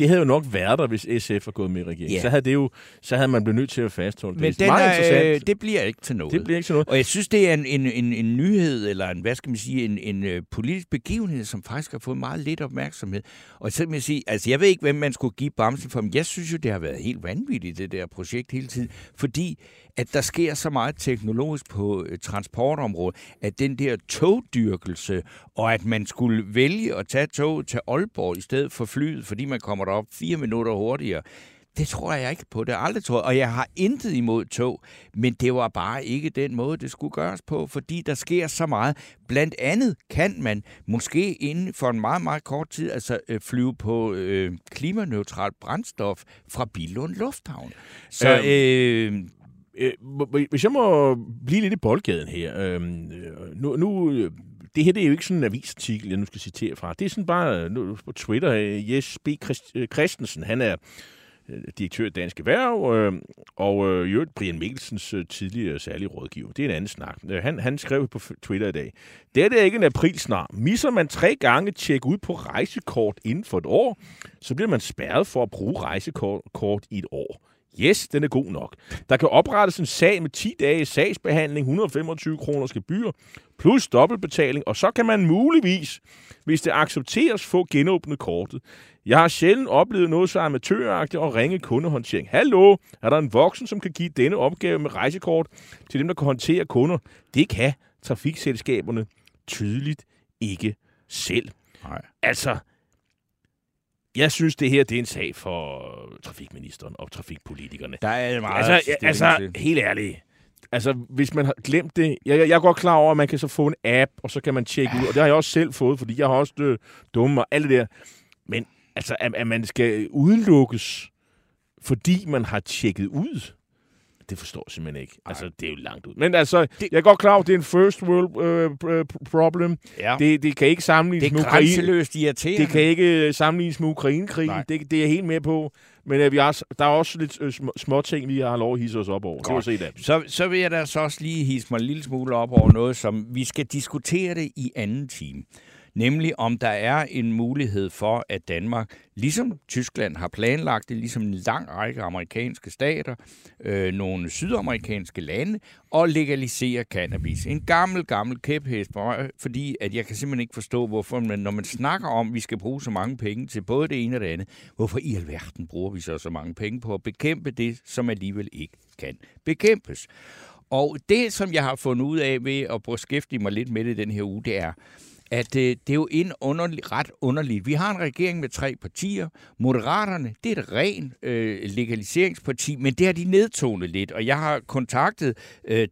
havde jo nok, været der, hvis SF var gået med i regeringen. Ja. Så havde man blevet nødt til at fastholde det. Men det er meget interessant. Det bliver ikke til noget. Og jeg synes, det er en nyhed, eller en, hvad skal man sige, en politisk begivenhed, som faktisk har fået meget lidt opmærksomhed. Og så vil jeg sige, altså, jeg ved ikke, hvem man skulle give bamsen for, men jeg synes jo, det har været helt vanvittigt, det der projekt hele tiden, fordi at der sker så meget teknologisk på transportområdet, at den der togdyrkelse, og at man skulle vælge at tage toget til Aalborg i stedet for flyet, fordi man kommer derop 4 minutter hurtigere, det tror jeg ikke på. Det har jeg aldrig troet. Og jeg har intet imod tog, men det var bare ikke den måde, det skulle gøres på, fordi der sker så meget. Blandt andet kan man måske inden for en meget, meget kort tid altså flyve på klimaneutralt brændstof fra Billund Lufthavn. Så hvis jeg må blive lidt i boldgaden her. Nu, det her det er jo ikke sådan en avisartikel, jeg nu skal citere fra. Det er sådan bare nu, på Twitter. Jes B. Christensen, han er direktør i Dansk Erhverv, og i øvrigt Brian Mikkelsens tidligere særlige rådgiver. Det er en anden snak. Han skrev på Twitter i dag: "Dette er ikke en aprilsnar. Misser man 3 gange tjek ud på rejsekort inden for et år, så bliver man spærret for at bruge rejsekort i et år. Yes, den er god nok. Der kan oprettes en sag med 10 dage sagsbehandling, 125 kroners gebyr, plus dobbeltbetaling, og så kan man muligvis, hvis det accepteres, få genåbnet kortet. Jeg har sjældent oplevet noget så amatøragtigt og ringe kundehåndtering. Hallo, er der en voksen, som kan give denne opgave med rejsekort til dem, der kan håndtere kunder? Det kan trafikselskaberne tydeligt ikke selv." Nej. Altså, jeg synes, det her det er en sag for trafikministeren og trafikpolitikerne. Der er meget helt ærligt. Altså, hvis man har glemt det... Jeg er godt klar over, at man kan så få en app, og så kan man tjekke ud. Og det har jeg også selv fået, fordi jeg har også dumme og alt det der. Men altså, at man skal udelukkes, fordi man har tjekket ud, det forstår jeg simpelthen ikke. Altså, det er jo langt ud. Men altså, jeg er godt klar over, det er en first world problem. Ja. Det kan ikke sammenlignes med Ukraine. Det er grænseløst irriterende. Det kan ikke sammenlignes med Ukraine-krigen. Det er jeg helt med på. Men der er også lidt småting, vi har lov at hisse os op over. Godt. Så vil jeg da så også lige hisse mig en lille smule op over noget, som vi skal diskutere det i anden time. Nemlig om der er en mulighed for, at Danmark, ligesom Tyskland har planlagt det, ligesom en lang række amerikanske stater, nogle sydamerikanske lande, og legalisere cannabis. En gammel kæphest, fordi at jeg kan simpelthen ikke forstå, hvorfor man, når man snakker om, at vi skal bruge så mange penge til både det ene og det andet, hvorfor i alverden bruger vi så mange penge på at bekæmpe det, som alligevel ikke kan bekæmpes. Og det, som jeg har fundet ud af ved at beskæftige mig lidt med det den her uge, det er, at det er jo ret underligt. Vi har en regering med 3 partier. Moderaterne, det er et rent legaliseringsparti, men det har de nedtonet lidt. Og jeg har kontaktet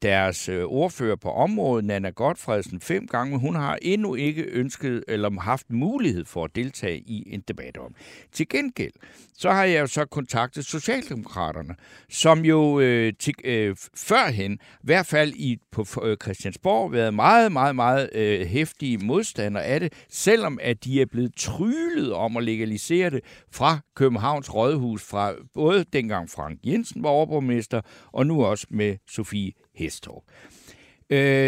deres ordfører på området, Nanna Godfredsen, 5 gange, men hun har endnu ikke ønsket eller haft mulighed for at deltage i en debat om. Til gengæld, så har jeg jo så kontaktet Socialdemokraterne, som jo førhen, i hvert fald på Christiansborg, været meget, meget heftige modstandere af det, selvom at de er blevet tryglet om at legalisere det fra Københavns Rådhus, fra både dengang Frank Jensen var overborgmester, og nu også med Sofie Hestorp.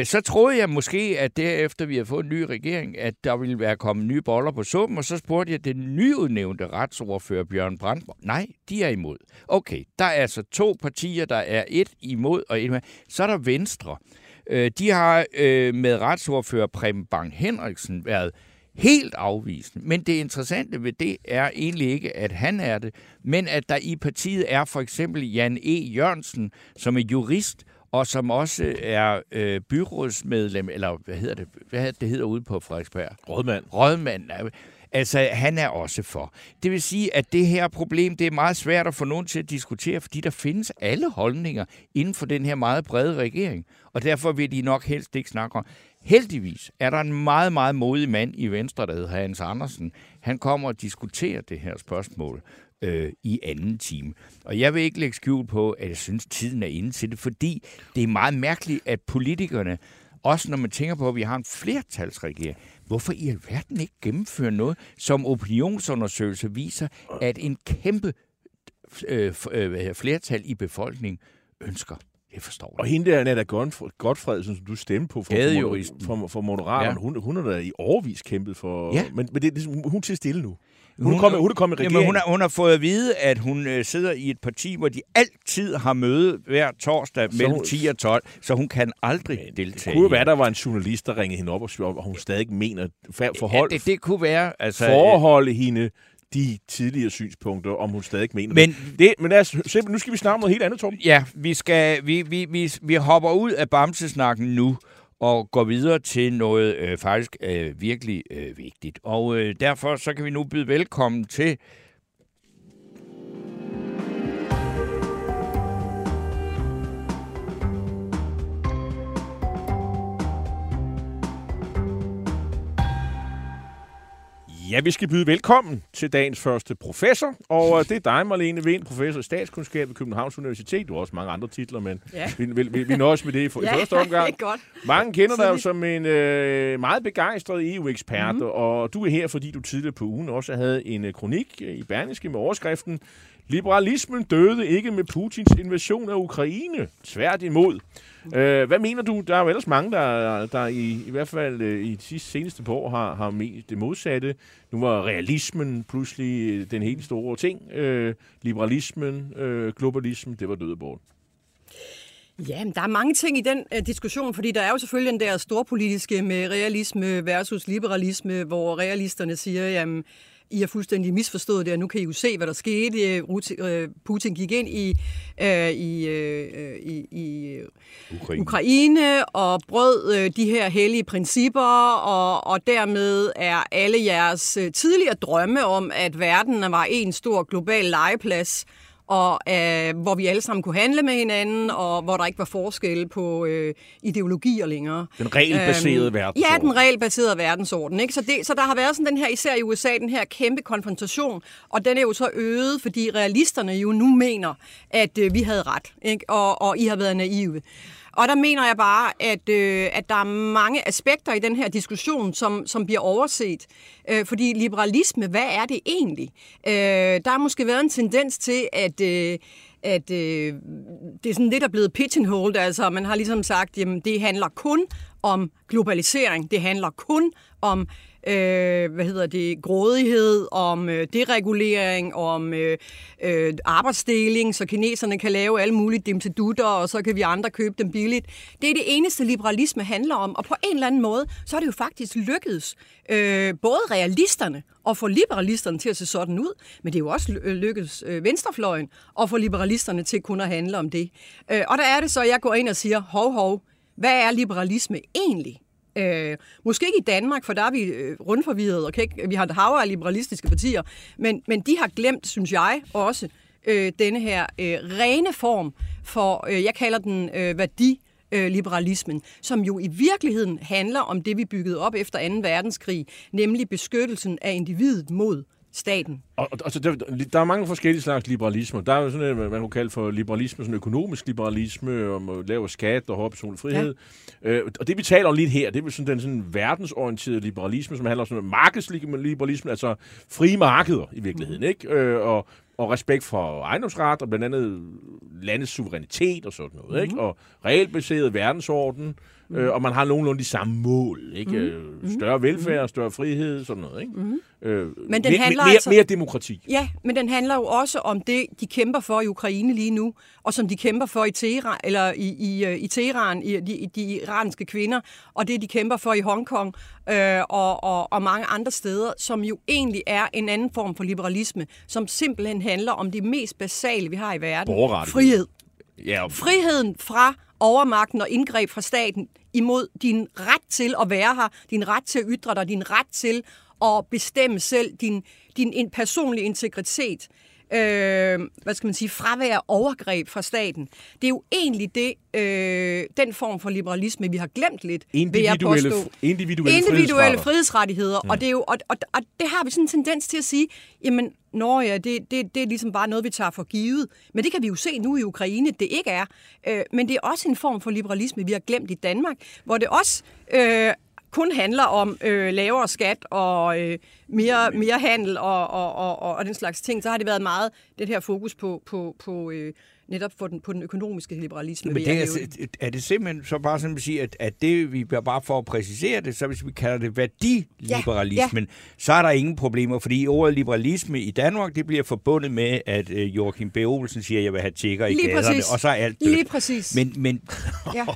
Så troede jeg måske, at derefter vi havde fået en ny regering, at der ville være kommet nye boller på suppen, og så spurgte jeg den nyudnævnte retsordfører Bjørn Brandenborg. Nej, de er imod. Okay, der er altså 2 partier, der er 1 imod og 1 med. Så er der Venstre. De har med retsordfører Preben Bang Henriksen været helt afvisende. Men det interessante ved det er egentlig ikke, at han er det, men at der i partiet er for eksempel Jan E. Jørgensen, som er jurist, og som også er byrådsmedlem, eller hvad hedder det ude på Frederiksberg? Rådmand. Altså, han er også for. Det vil sige, at det her problem, det er meget svært at få nogen til at diskutere, fordi der findes alle holdninger inden for den her meget brede regering, og derfor vil de nok helst ikke snakke om. Heldigvis er der en meget, meget modig mand i Venstre, der hedder Hans Andersen. Han kommer og diskuterer det her spørgsmål i anden time. Og jeg vil ikke lægge skjul på, at jeg synes, tiden er inde til det, fordi det er meget mærkeligt, at politikerne, også når man tænker på, at vi har en flertalsregering, hvorfor i alverden ikke gennemfører noget, som opinionsundersøgelser viser, at en kæmpe flertal i befolkningen ønsker. Jeg forstår det. Og hende der, Nata Godfredsen, som du stemte på for Moderaterne, ja. Hun er der i årevis kæmpet for... Ja. Men det, hun til stille nu. Hun er kommet i regeringen. Hun har fået at vide, at hun sidder i et parti, hvor de altid har møde hver torsdag mellem 10 og 12, så hun kan aldrig deltage. Det kunne være, der var en journalist, der ringede hende op og spørger, og hun stadig mener forhold. Ja, det kunne være. Altså, forholde hende... de tidligere synspunkter, om hun stadig mener det. Men altså, nu skal vi snakke om noget helt andet, Torben. Ja, vi hopper ud af bamsesnakken nu og går videre til noget virkelig vigtigt. Og derfor så kan vi nu byde velkommen til Ja, vi skal byde velkommen til dagens første professor, og det er dig, Marlene Wind, professor i statskundskab ved Københavns Universitet. Du har også mange andre titler, men ja. vi når også med det i første omgang. Det er godt. Mange kender dig jo som en meget begejstret EU-ekspert, og du er her, fordi du tidligere på ugen også havde en kronik i Berlingske med overskriften Liberalismen døde ikke med Putins invasion af Ukraine. Tværtimod. Hvad mener du? Der er jo ellers mange, der i hvert fald i de seneste par år har ment det modsatte. Nu var realismen pludselig den helt store ting. Liberalismen, globalismen, det var døde bort. Ja, men der er mange ting i den diskussion, fordi der er jo selvfølgelig den der storpolitiske med realisme versus liberalisme, hvor realisterne siger, jamen, I har fuldstændig misforstået det, og nu kan I jo se, hvad der skete. Putin gik ind i Ukraine og brød de her hellige principper, og dermed er alle jeres tidligere drømme om, at verden var en stor global legeplads, og hvor vi alle sammen kunne handle med hinanden, og hvor der ikke var forskel på ideologier længere. Den regelbaserede verdensorden. Ja, den regelbaserede verdensorden. Ikke? Så der har været sådan den her, især i USA, den her kæmpe konfrontation, og den er jo så øget, fordi realisterne jo nu mener, at vi havde ret, ikke? Og I har været naive. Og der mener jeg bare, at der er mange aspekter i den her diskussion, som bliver overset. Fordi liberalisme, hvad er det egentlig? Der har måske været en tendens til, at det er sådan lidt, der er blevet pigeonholed. Altså, man har ligesom sagt, jamen, det handler kun om globalisering. Det handler kun om grådighed, om deregulering, om arbejdsdeling, så kineserne kan lave alle mulige dimsedutter, og så kan vi andre købe dem billigt. Det er det eneste, liberalisme handler om, og på en eller anden måde, så er det jo faktisk lykkedes både realisterne og få liberalisterne til at se sådan ud, men det er jo også lykkedes venstrefløjen at få liberalisterne til kun at handle om det. Og der er det så, jeg går ind og siger, hov, hvad er liberalisme egentlig? Måske ikke i Danmark, for der er vi rundforvirret, og vi har et hav af liberalistiske partier, men de har glemt, synes jeg, også denne her rene form for, jeg kalder den værdiliberalismen, som jo i virkeligheden handler om det, vi byggede op efter 2. verdenskrig, nemlig beskyttelsen af individet mod staten. Og der er mange forskellige slags liberalisme. Der er jo sådan noget, man kunne kalde for liberalisme, sådan økonomisk liberalisme, om at lave skat og højere personlig frihed. Ja. Og det, vi taler om lidt her, det er sådan den sådan verdensorienterede liberalisme, som handler om markedsliberalisme, altså frie markeder i virkeligheden, ikke? Og respekt for ejendomsret, og blandt andet landets suverænitet og sådan noget, ikke? Og regelbaseret verdensorden, og man har nogenlunde de samme mål, ikke? Større velfærd, større frihed, sådan noget, ikke? Men den handler mere demokrati. Ja, men den handler jo også om det, de kæmper for i Ukraine lige nu, og som de kæmper for i Teheran, de iranske kvinder, og det, de kæmper for i Hongkong og mange andre steder, som jo egentlig er en anden form for liberalisme, som simpelthen handler om det mest basale, vi har i verden. Frihed. Ja, friheden fra overmagten og indgreb fra staten imod din ret til at være her, din ret til at ytre dig, din ret til at bestemme selv, din personlige integritet. fravær overgreb fra staten. Det er jo egentlig det, den form for liberalisme, vi har glemt lidt, individuelle frihedsrettigheder. Ja. Og, det er jo, og det har vi sådan en tendens til at sige, jamen, det er ligesom bare noget, vi tager for givet. Men det kan vi jo se nu i Ukraine, det ikke er. Men det er også en form for liberalisme, vi har glemt i Danmark, hvor det også kun handler om lavere skat og mere handel og den slags ting. Så har det været meget det her fokus på netop på den økonomiske liberalisme. Men er det simpelthen så bare sådan at sige, at det, vi bare for at præcisere det, så hvis vi kalder det værdiliberalismen, så er der ingen problemer, fordi ordet liberalisme i Danmark, det bliver forbundet med, at Joachim B. Olsen siger, at jeg vil have tjekker i gaderne, og så er alt dødt. Lige præcis. Men ja.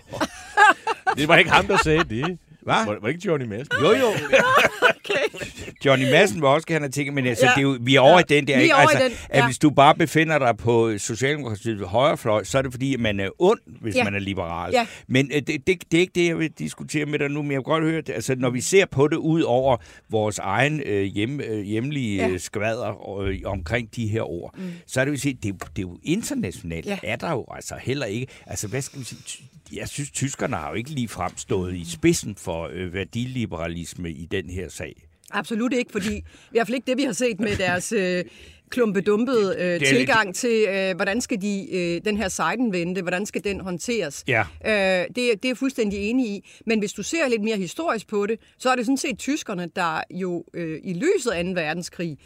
Det var ikke ham, der sagde det. Hva? Var det ikke Johnny Madsen? Jo. Okay. Johnny Madsen var også gerne tænke, men altså, det er jo, vi er over i den der. Ikke? Altså, at hvis du bare befinder dig på Socialdemokratiets højrefløj, så er det fordi, at man er ond, hvis man er liberal. Ja. Men det er ikke det, jeg vil diskutere med dig nu, men jeg vil godt høre, altså, når vi ser på det ud over vores egen hjemlige skvader omkring de her ord, så er det jo sige, det er jo internationalt, er der jo altså heller ikke. Altså, hvad skal vi sige? Jeg synes, tyskerne har jo ikke lige fremstået i spidsen for værdiliberalisme i den her sag. Absolut ikke, fordi i hvert fald ikke det, vi har set med deres klumpedumpede tilgang til, hvordan skal den her sejdenvende, hvordan skal den håndteres? Ja. Det er jeg fuldstændig enig i. Men hvis du ser lidt mere historisk på det, så er det sådan set tyskerne, der jo i lyset af 2. verdenskrig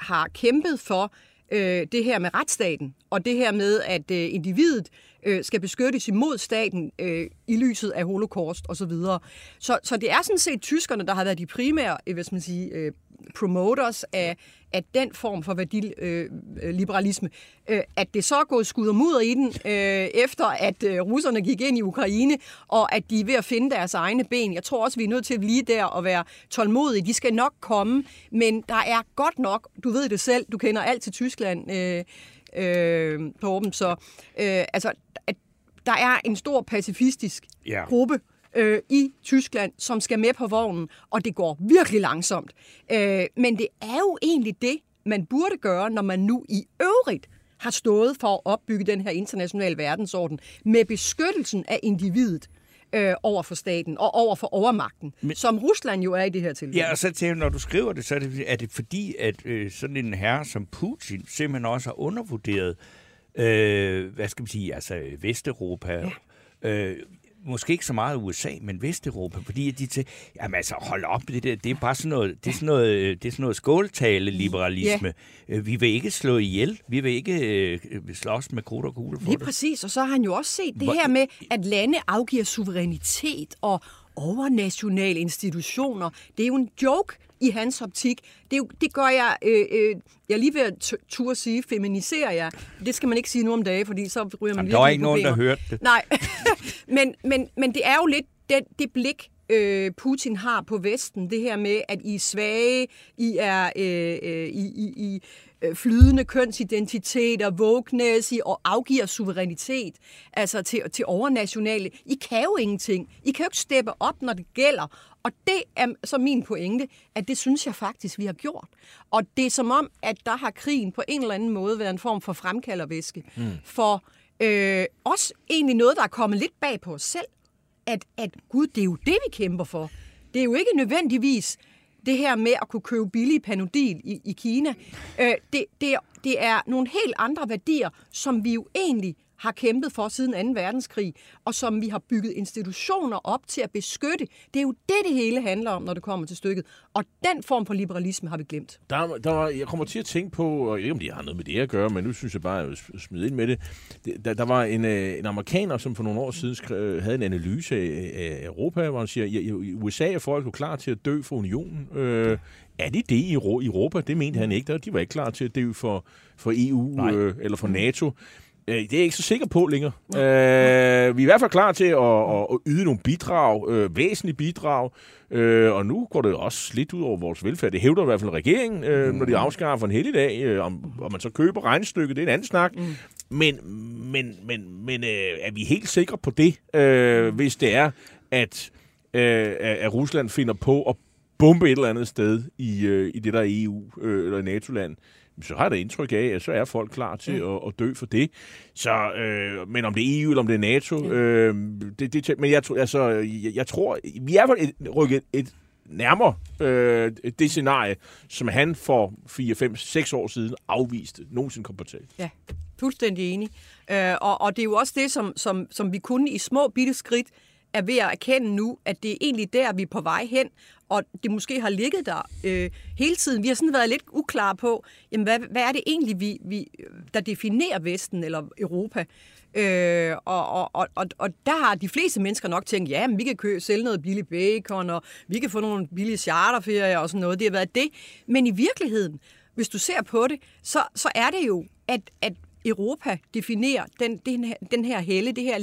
har kæmpet for det her med retsstaten, og det her med, at individet skal beskyttes imod staten i lyset af holocaust osv. Så det er sådan set tyskerne, der har været de primære, hvis man siger, promoters af den form for værdiliberalisme. At det så er gået skud og mudder i den, efter at russerne gik ind i Ukraine, og at de er ved at finde deres egne ben. Jeg tror også, vi er nødt til at blive der og være tålmodige. De skal nok komme, men der er godt nok, du ved det selv, du kender alt til Tyskland, Torben, så altså, at der er en stor pacifistisk gruppe i Tyskland, som skal med på vognen, og det går virkelig langsomt. Men det er jo egentlig det, man burde gøre, når man nu i øvrigt har stået for at opbygge den her internationale verdensorden med beskyttelsen af individet over for staten og over for overmagten, som Rusland jo er i det her tilfælde. Ja, og så til, når du skriver det, så er det fordi, at sådan en herre som Putin simpelthen også har undervurderet, hvad skal man sige, altså Vesteuropa, måske ikke så meget USA, men Vesteuropa, fordi de til, jamen altså, hold op med det der, det er bare sådan noget, det er sådan noget skåltale-liberalisme. Yeah. Vi vil ikke slå ihjel, vi vil ikke slås med krudt og kugle for det. Lige præcis, og så har han jo også set det her med, at lande afgiver suverænitet og overnationale institutioner. Det er jo en joke i hans optik. Det gør jeg, jeg lige ved at turde sige, feminiserer jeg. Det skal man ikke sige nu om dagen, fordi så ryger man lige. Der er ikke nogen, der hørte det. Nej, men det er jo lidt det blik, Putin har på Vesten, det her med, at I er svage, I er i flydende kønsidentiteter, wokeness, og afgiver suverænitet altså til overnationale. I kan jo ingenting. I kan jo ikke steppe op, når det gælder. Og det er så min pointe, at det synes jeg faktisk, vi har gjort. Og det er som om, at der har krigen på en eller anden måde været en form for fremkaldervæske. For også egentlig noget, der er kommet lidt bag på os selv. At gud, det er jo det, vi kæmper for. Det er jo ikke nødvendigvis det her med at kunne købe billig Panodil i Kina. Det er nogle helt andre værdier, som vi jo egentlig har kæmpet for siden 2. verdenskrig, og som vi har bygget institutioner op til at beskytte. Det er jo det hele handler om, når det kommer til stykket. Og den form for liberalisme har vi glemt. Jeg kommer til at tænke på, og ikke om de har noget med det at gøre, men nu synes jeg bare, at jeg vil smide ind med det. Der var en amerikaner, som for nogle år siden havde en analyse af Europa, hvor han siger, i USA er folk jo klar til at dø for unionen. Er det det i Europa? Det mente han ikke. De var ikke klar til at dø for EU eller for NATO. Det er jeg ikke så sikker på længere. Vi er i hvert fald klar til at yde nogle bidrag, væsentlige bidrag, og nu går det også lidt ud over vores velfærd. Det hævder i hvert fald regeringen, når de afskaffer en helligdag, om man så køber regnestykket, det er en anden snak. Men er vi helt sikre på det, hvis det er, at Rusland finder på at bombe et eller andet sted i det der EU eller NATO-land? så har jeg da indtryk af, at så er folk klar til at dø for det. Så, men om det er EU eller om det er NATO, men jeg tror, vi er i hvert fald rykket et nærmere det scenarie, som han for 4, 5, 6 år siden afviste nogensinde kom på tale. Ja, fuldstændig enig. Og det er jo også det, som vi kunne i små bitte skridt, er ved at erkende nu, at det er egentlig der, vi er på vej hen, og det måske har ligget der hele tiden. Vi har sådan været lidt uklare på, jamen, hvad er det egentlig, vi der definerer Vesten eller Europa? Og der har de fleste mennesker nok tænkt, ja, men vi kan sælge noget billig bacon, og vi kan få nogle billige charterferier og sådan noget. Det har været det. Men i virkeligheden, hvis du ser på det, så er det jo, at Europa definerer den her helle, det her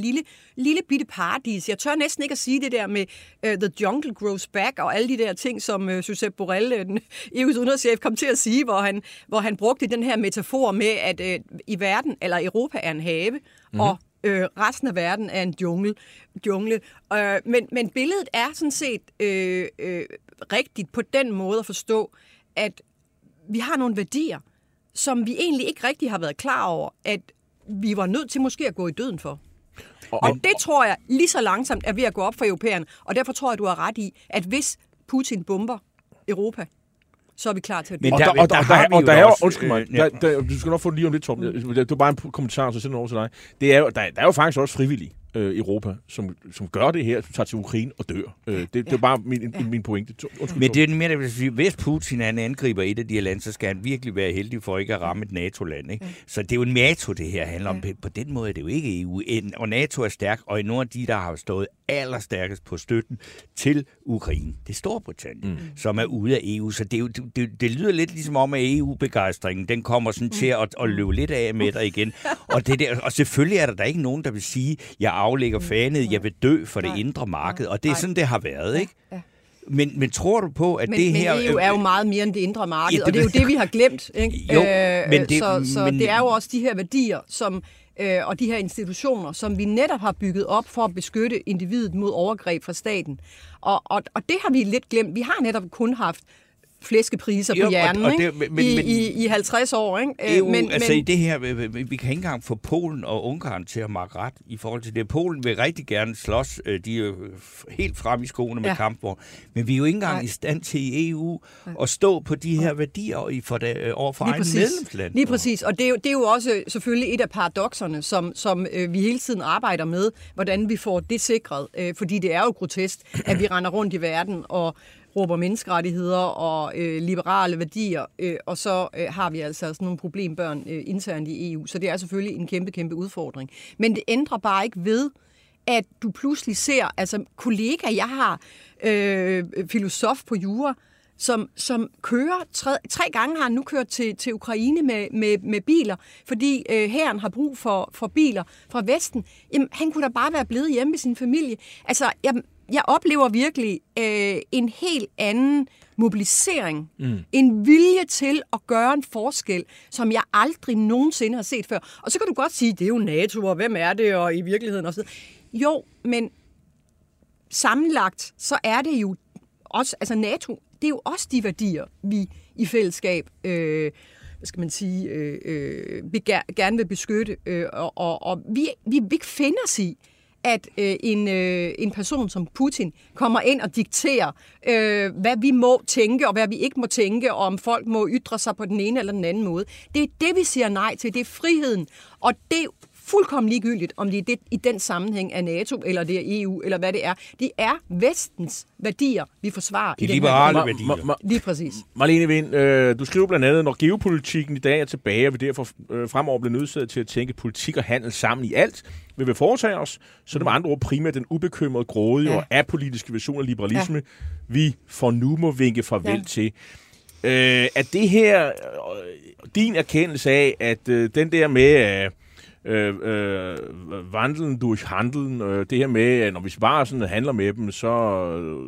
lille bitte paradis. Jeg tør næsten ikke at sige det der med The Jungle Grows Back og alle de der ting, som Josep Borrell, den EU's udenrigschef, kom til at sige, hvor han brugte den her metafor med, at i verden, eller Europa er en have, og resten af verden er en jungle. Men billedet er sådan set rigtigt på den måde at forstå, at vi har nogle værdier, som vi egentlig ikke rigtig har været klar over, at vi var nødt til måske at gå i døden for. Og det tror jeg lige så langsomt er ved at gå op for europæerne, og derfor tror jeg, du har ret i, at hvis Putin bomber Europa, så er vi klar til at dø. Du skal nok få det lige om lidt, Torben. Det er bare en kommentar, så sender over til dig. Det er jo, der er jo faktisk også frivillige Europa, som gør det her, som tager til Ukraine og dør. Det er bare min pointe. Men det er mere, der vil sige, hvis Putin han angriber et af de her lande, så skal han virkelig være heldig for ikke at ramme et NATO-land. Ikke? Ja. Så det er jo en NATO, det her handler om. På den måde er det jo ikke EU. Og NATO er stærk, og i nogle af de, der har stået allerstærkest på støtten til Ukraine, det er Storbritannien, som er ude af EU. Så det lyder lidt ligesom om, at EU-begejstringen, den kommer sådan til at løbe lidt af med dig igen. Og selvfølgelig er der ikke nogen, der vil sige, jeg aflægger fanet, jeg vil dø for det indre marked, og det er sådan, det har været, ikke? Ja. Men tror du på, at det her... Men EU er jo meget mere end det indre marked, og det er jo det, vi har glemt, ikke? Jo, men det er jo også de her værdier, som... og de her institutioner, som vi netop har bygget op for at beskytte individet mod overgreb fra staten. Og det har vi lidt glemt. Vi har netop kun haft flæskepriser på hjernen i 50 år. Ikke? EU, i det her, vi kan ikke engang få Polen og Ungarn til at markere ret i forhold til det. Polen vil rigtig gerne slås. De er helt frem i skoene med kampvogn. Men vi er jo ikke engang i stand til i EU at stå på de her værdier over for egne medlemslande. Lige præcis. Og det er jo også selvfølgelig et af paradokserne, som vi hele tiden arbejder med, hvordan vi får det sikret. Fordi det er jo grotesk, at vi render rundt i verden og råber menneskerettigheder og liberale værdier, og så har vi altså sådan nogle problembørn internt i EU. Så det er selvfølgelig en kæmpe, kæmpe udfordring. Men det ændrer bare ikke ved, at du pludselig ser, altså kollegaer, jeg har filosof på jura, som kører, tre gange har han nu kørt til Ukraine med biler, fordi hæren har brug for biler fra Vesten. Jamen, han kunne da bare være blevet hjemme med sin familie. Altså, jeg oplever virkelig en helt anden mobilisering, en vilje til at gøre en forskel, som jeg aldrig nogensinde har set før. Og så kan du godt sige, det er jo NATO, og hvem er det, og i virkeligheden og sådan. Jo, men sammenlagt, så er det jo også, altså NATO, det er jo også de værdier, vi i fællesskab gerne vil beskytte, og vi vil ikke finde os i, at en person som Putin kommer ind og dikterer, hvad vi må tænke, og hvad vi ikke må tænke, og om folk må ytre sig på den ene eller den anden måde. Det er det, vi siger nej til. Det er friheden. Og det er fuldkommen ligegyldigt, om det er i den sammenhæng af NATO, eller det er EU, eller hvad det er. Det er vestens værdier, vi forsvarer. De liberale værdier. Lige præcis. Marlene Wind, du skriver blandt andet, når geopolitikken i dag er tilbage, og vi derfor fremover bliver nødsaget til at tænke politik og handel sammen i alt, vil vi foretage os, så det med andre ord primært den ubekymrede, grådige og apolitiske version af liberalisme, vi for nu må vinke farvel til. Er det her din erkendelse af, at den der med... vandlen durch handlen, det her med, at når vi bare sådan handler med dem,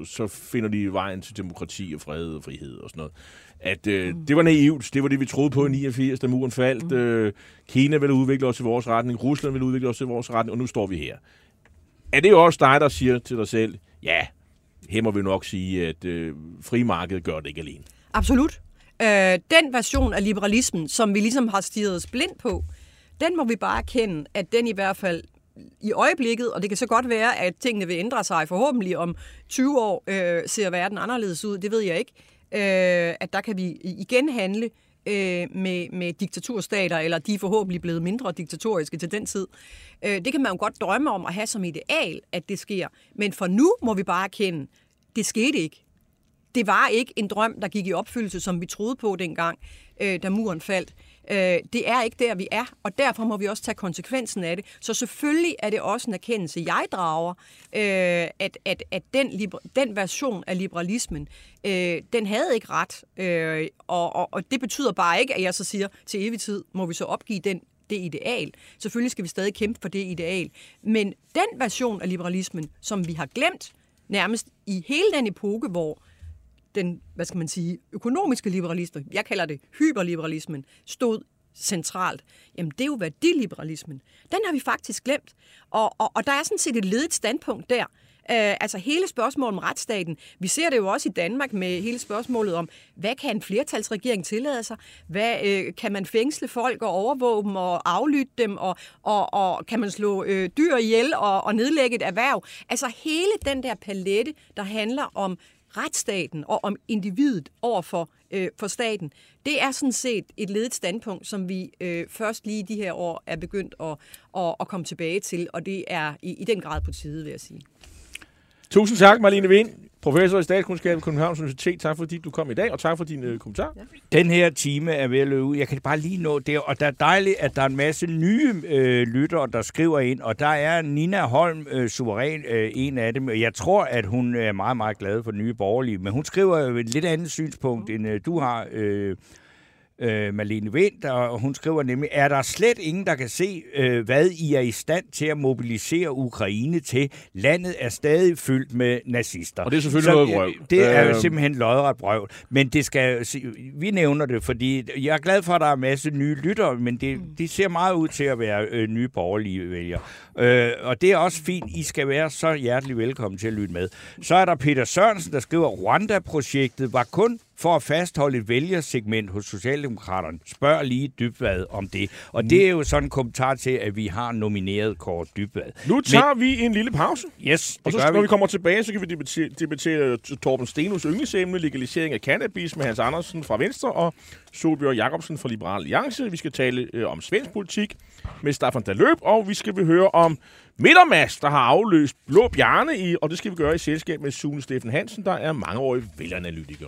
så finder de vejen til demokrati og fred og frihed og sådan noget. At det var naivt, det var det, vi troede på i 89, da muren faldt. Kina ville udvikle os i vores retning, Rusland ville udvikle os i vores retning, og nu står vi her. Er det jo også dig, der siger til dig selv, ja, her må vi nok sige, at fri markedet gør det ikke alene? Absolut. Den version af liberalismen, som vi ligesom har stirret os blind på, den må vi bare erkende, at den i hvert fald i øjeblikket, og det kan så godt være, at tingene vil ændre sig forhåbentlig om 20 år, ser verden anderledes ud, det ved jeg ikke, at der kan vi igen handle med diktaturstater, eller de er forhåbentlig blevet mindre diktatoriske til den tid. Det kan man jo godt drømme om at have som ideal, at det sker. Men for nu må vi bare erkende, det skete ikke. Det var ikke en drøm, der gik i opfyldelse, som vi troede på dengang, da muren faldt. Det er ikke der, vi er, og derfor må vi også tage konsekvensen af det. Så selvfølgelig er det også en erkendelse, jeg drager, at den version af liberalismen, den havde ikke ret. Og det betyder bare ikke, at jeg så siger, til evig tid må vi så opgive det ideal. Selvfølgelig skal vi stadig kæmpe for det ideal. Men den version af liberalismen, som vi har glemt nærmest i hele den epoke, hvor den, hvad skal man sige, økonomiske liberalisme, jeg kalder det hyperliberalismen, stod centralt. Jamen, det er jo værdiliberalismen. Den har vi faktisk glemt. Og der er sådan set et ledigt standpunkt der. Altså hele spørgsmålet om retsstaten. Vi ser det jo også i Danmark med hele spørgsmålet om, hvad kan en flertalsregering tillade sig? Hvad kan man fængsle folk og overvåge dem og aflytte dem? Og kan man slå dyr ihjel og nedlægge et erhverv? Altså hele den der palette, der handler om retsstaten og om individet overfor for staten, det er sådan set et ledigt standpunkt, som vi først lige de her år er begyndt at komme tilbage til, og det er i den grad på tide, vil jeg sige. Tusind tak, Marlene Wind, professor i statskundskab ved Københavns Universitet. Tak fordi du kom i dag, og tak for din kommentar. Ja. Den her time er ved at løbe ud. Jeg kan bare lige nå det, og det er dejligt, at der er en masse nye lyttere, der skriver ind, og der er Nina Holm suveræn en af dem. Jeg tror, at hun er meget, meget glad for Nye Borgerlige, men hun skriver jo et lidt andet synspunkt, end du har, Marlene Wind, og hun skriver nemlig, er der slet ingen, der kan se, hvad I er i stand til at mobilisere Ukraine til? Landet er stadig fyldt med nazister. Og det er selvfølgelig noget brøv. Det er jo simpelthen lodret brøv. Men det skal, vi nævner det, fordi jeg er glad for, at der er en masse nye lyttere, men det ser meget ud til at være nye borgerlige vælgere. Og det er også fint. I skal være så hjertelig velkommen til at lytte med. Så er der Peter Sørensen, der skriver, Rwanda-projektet var kun for at fastholde et vælgersegment hos Socialdemokraterne. Spørg lige Dybvad om det. Og det er jo sådan en kommentar til, at vi har nomineret Korto Dybvad. Nu tager vi en lille pause. Yes, og så når vi kommer tilbage, så kan vi debattere Torben Stenos yndlingsemne, legalisering af cannabis med Hans Andersen fra Venstre og Solbjørn Jacobsen fra Liberal Alliance. Vi skal tale om svensk politik med Staffan Daløb, og vi skal høre om Midtermads, der har afløst Blå Bjarne i, og det skal vi gøre i selskab med Sune Steffen Hansen, der er mangeårig vælgeranalytiker.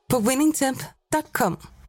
på winningtemp.com.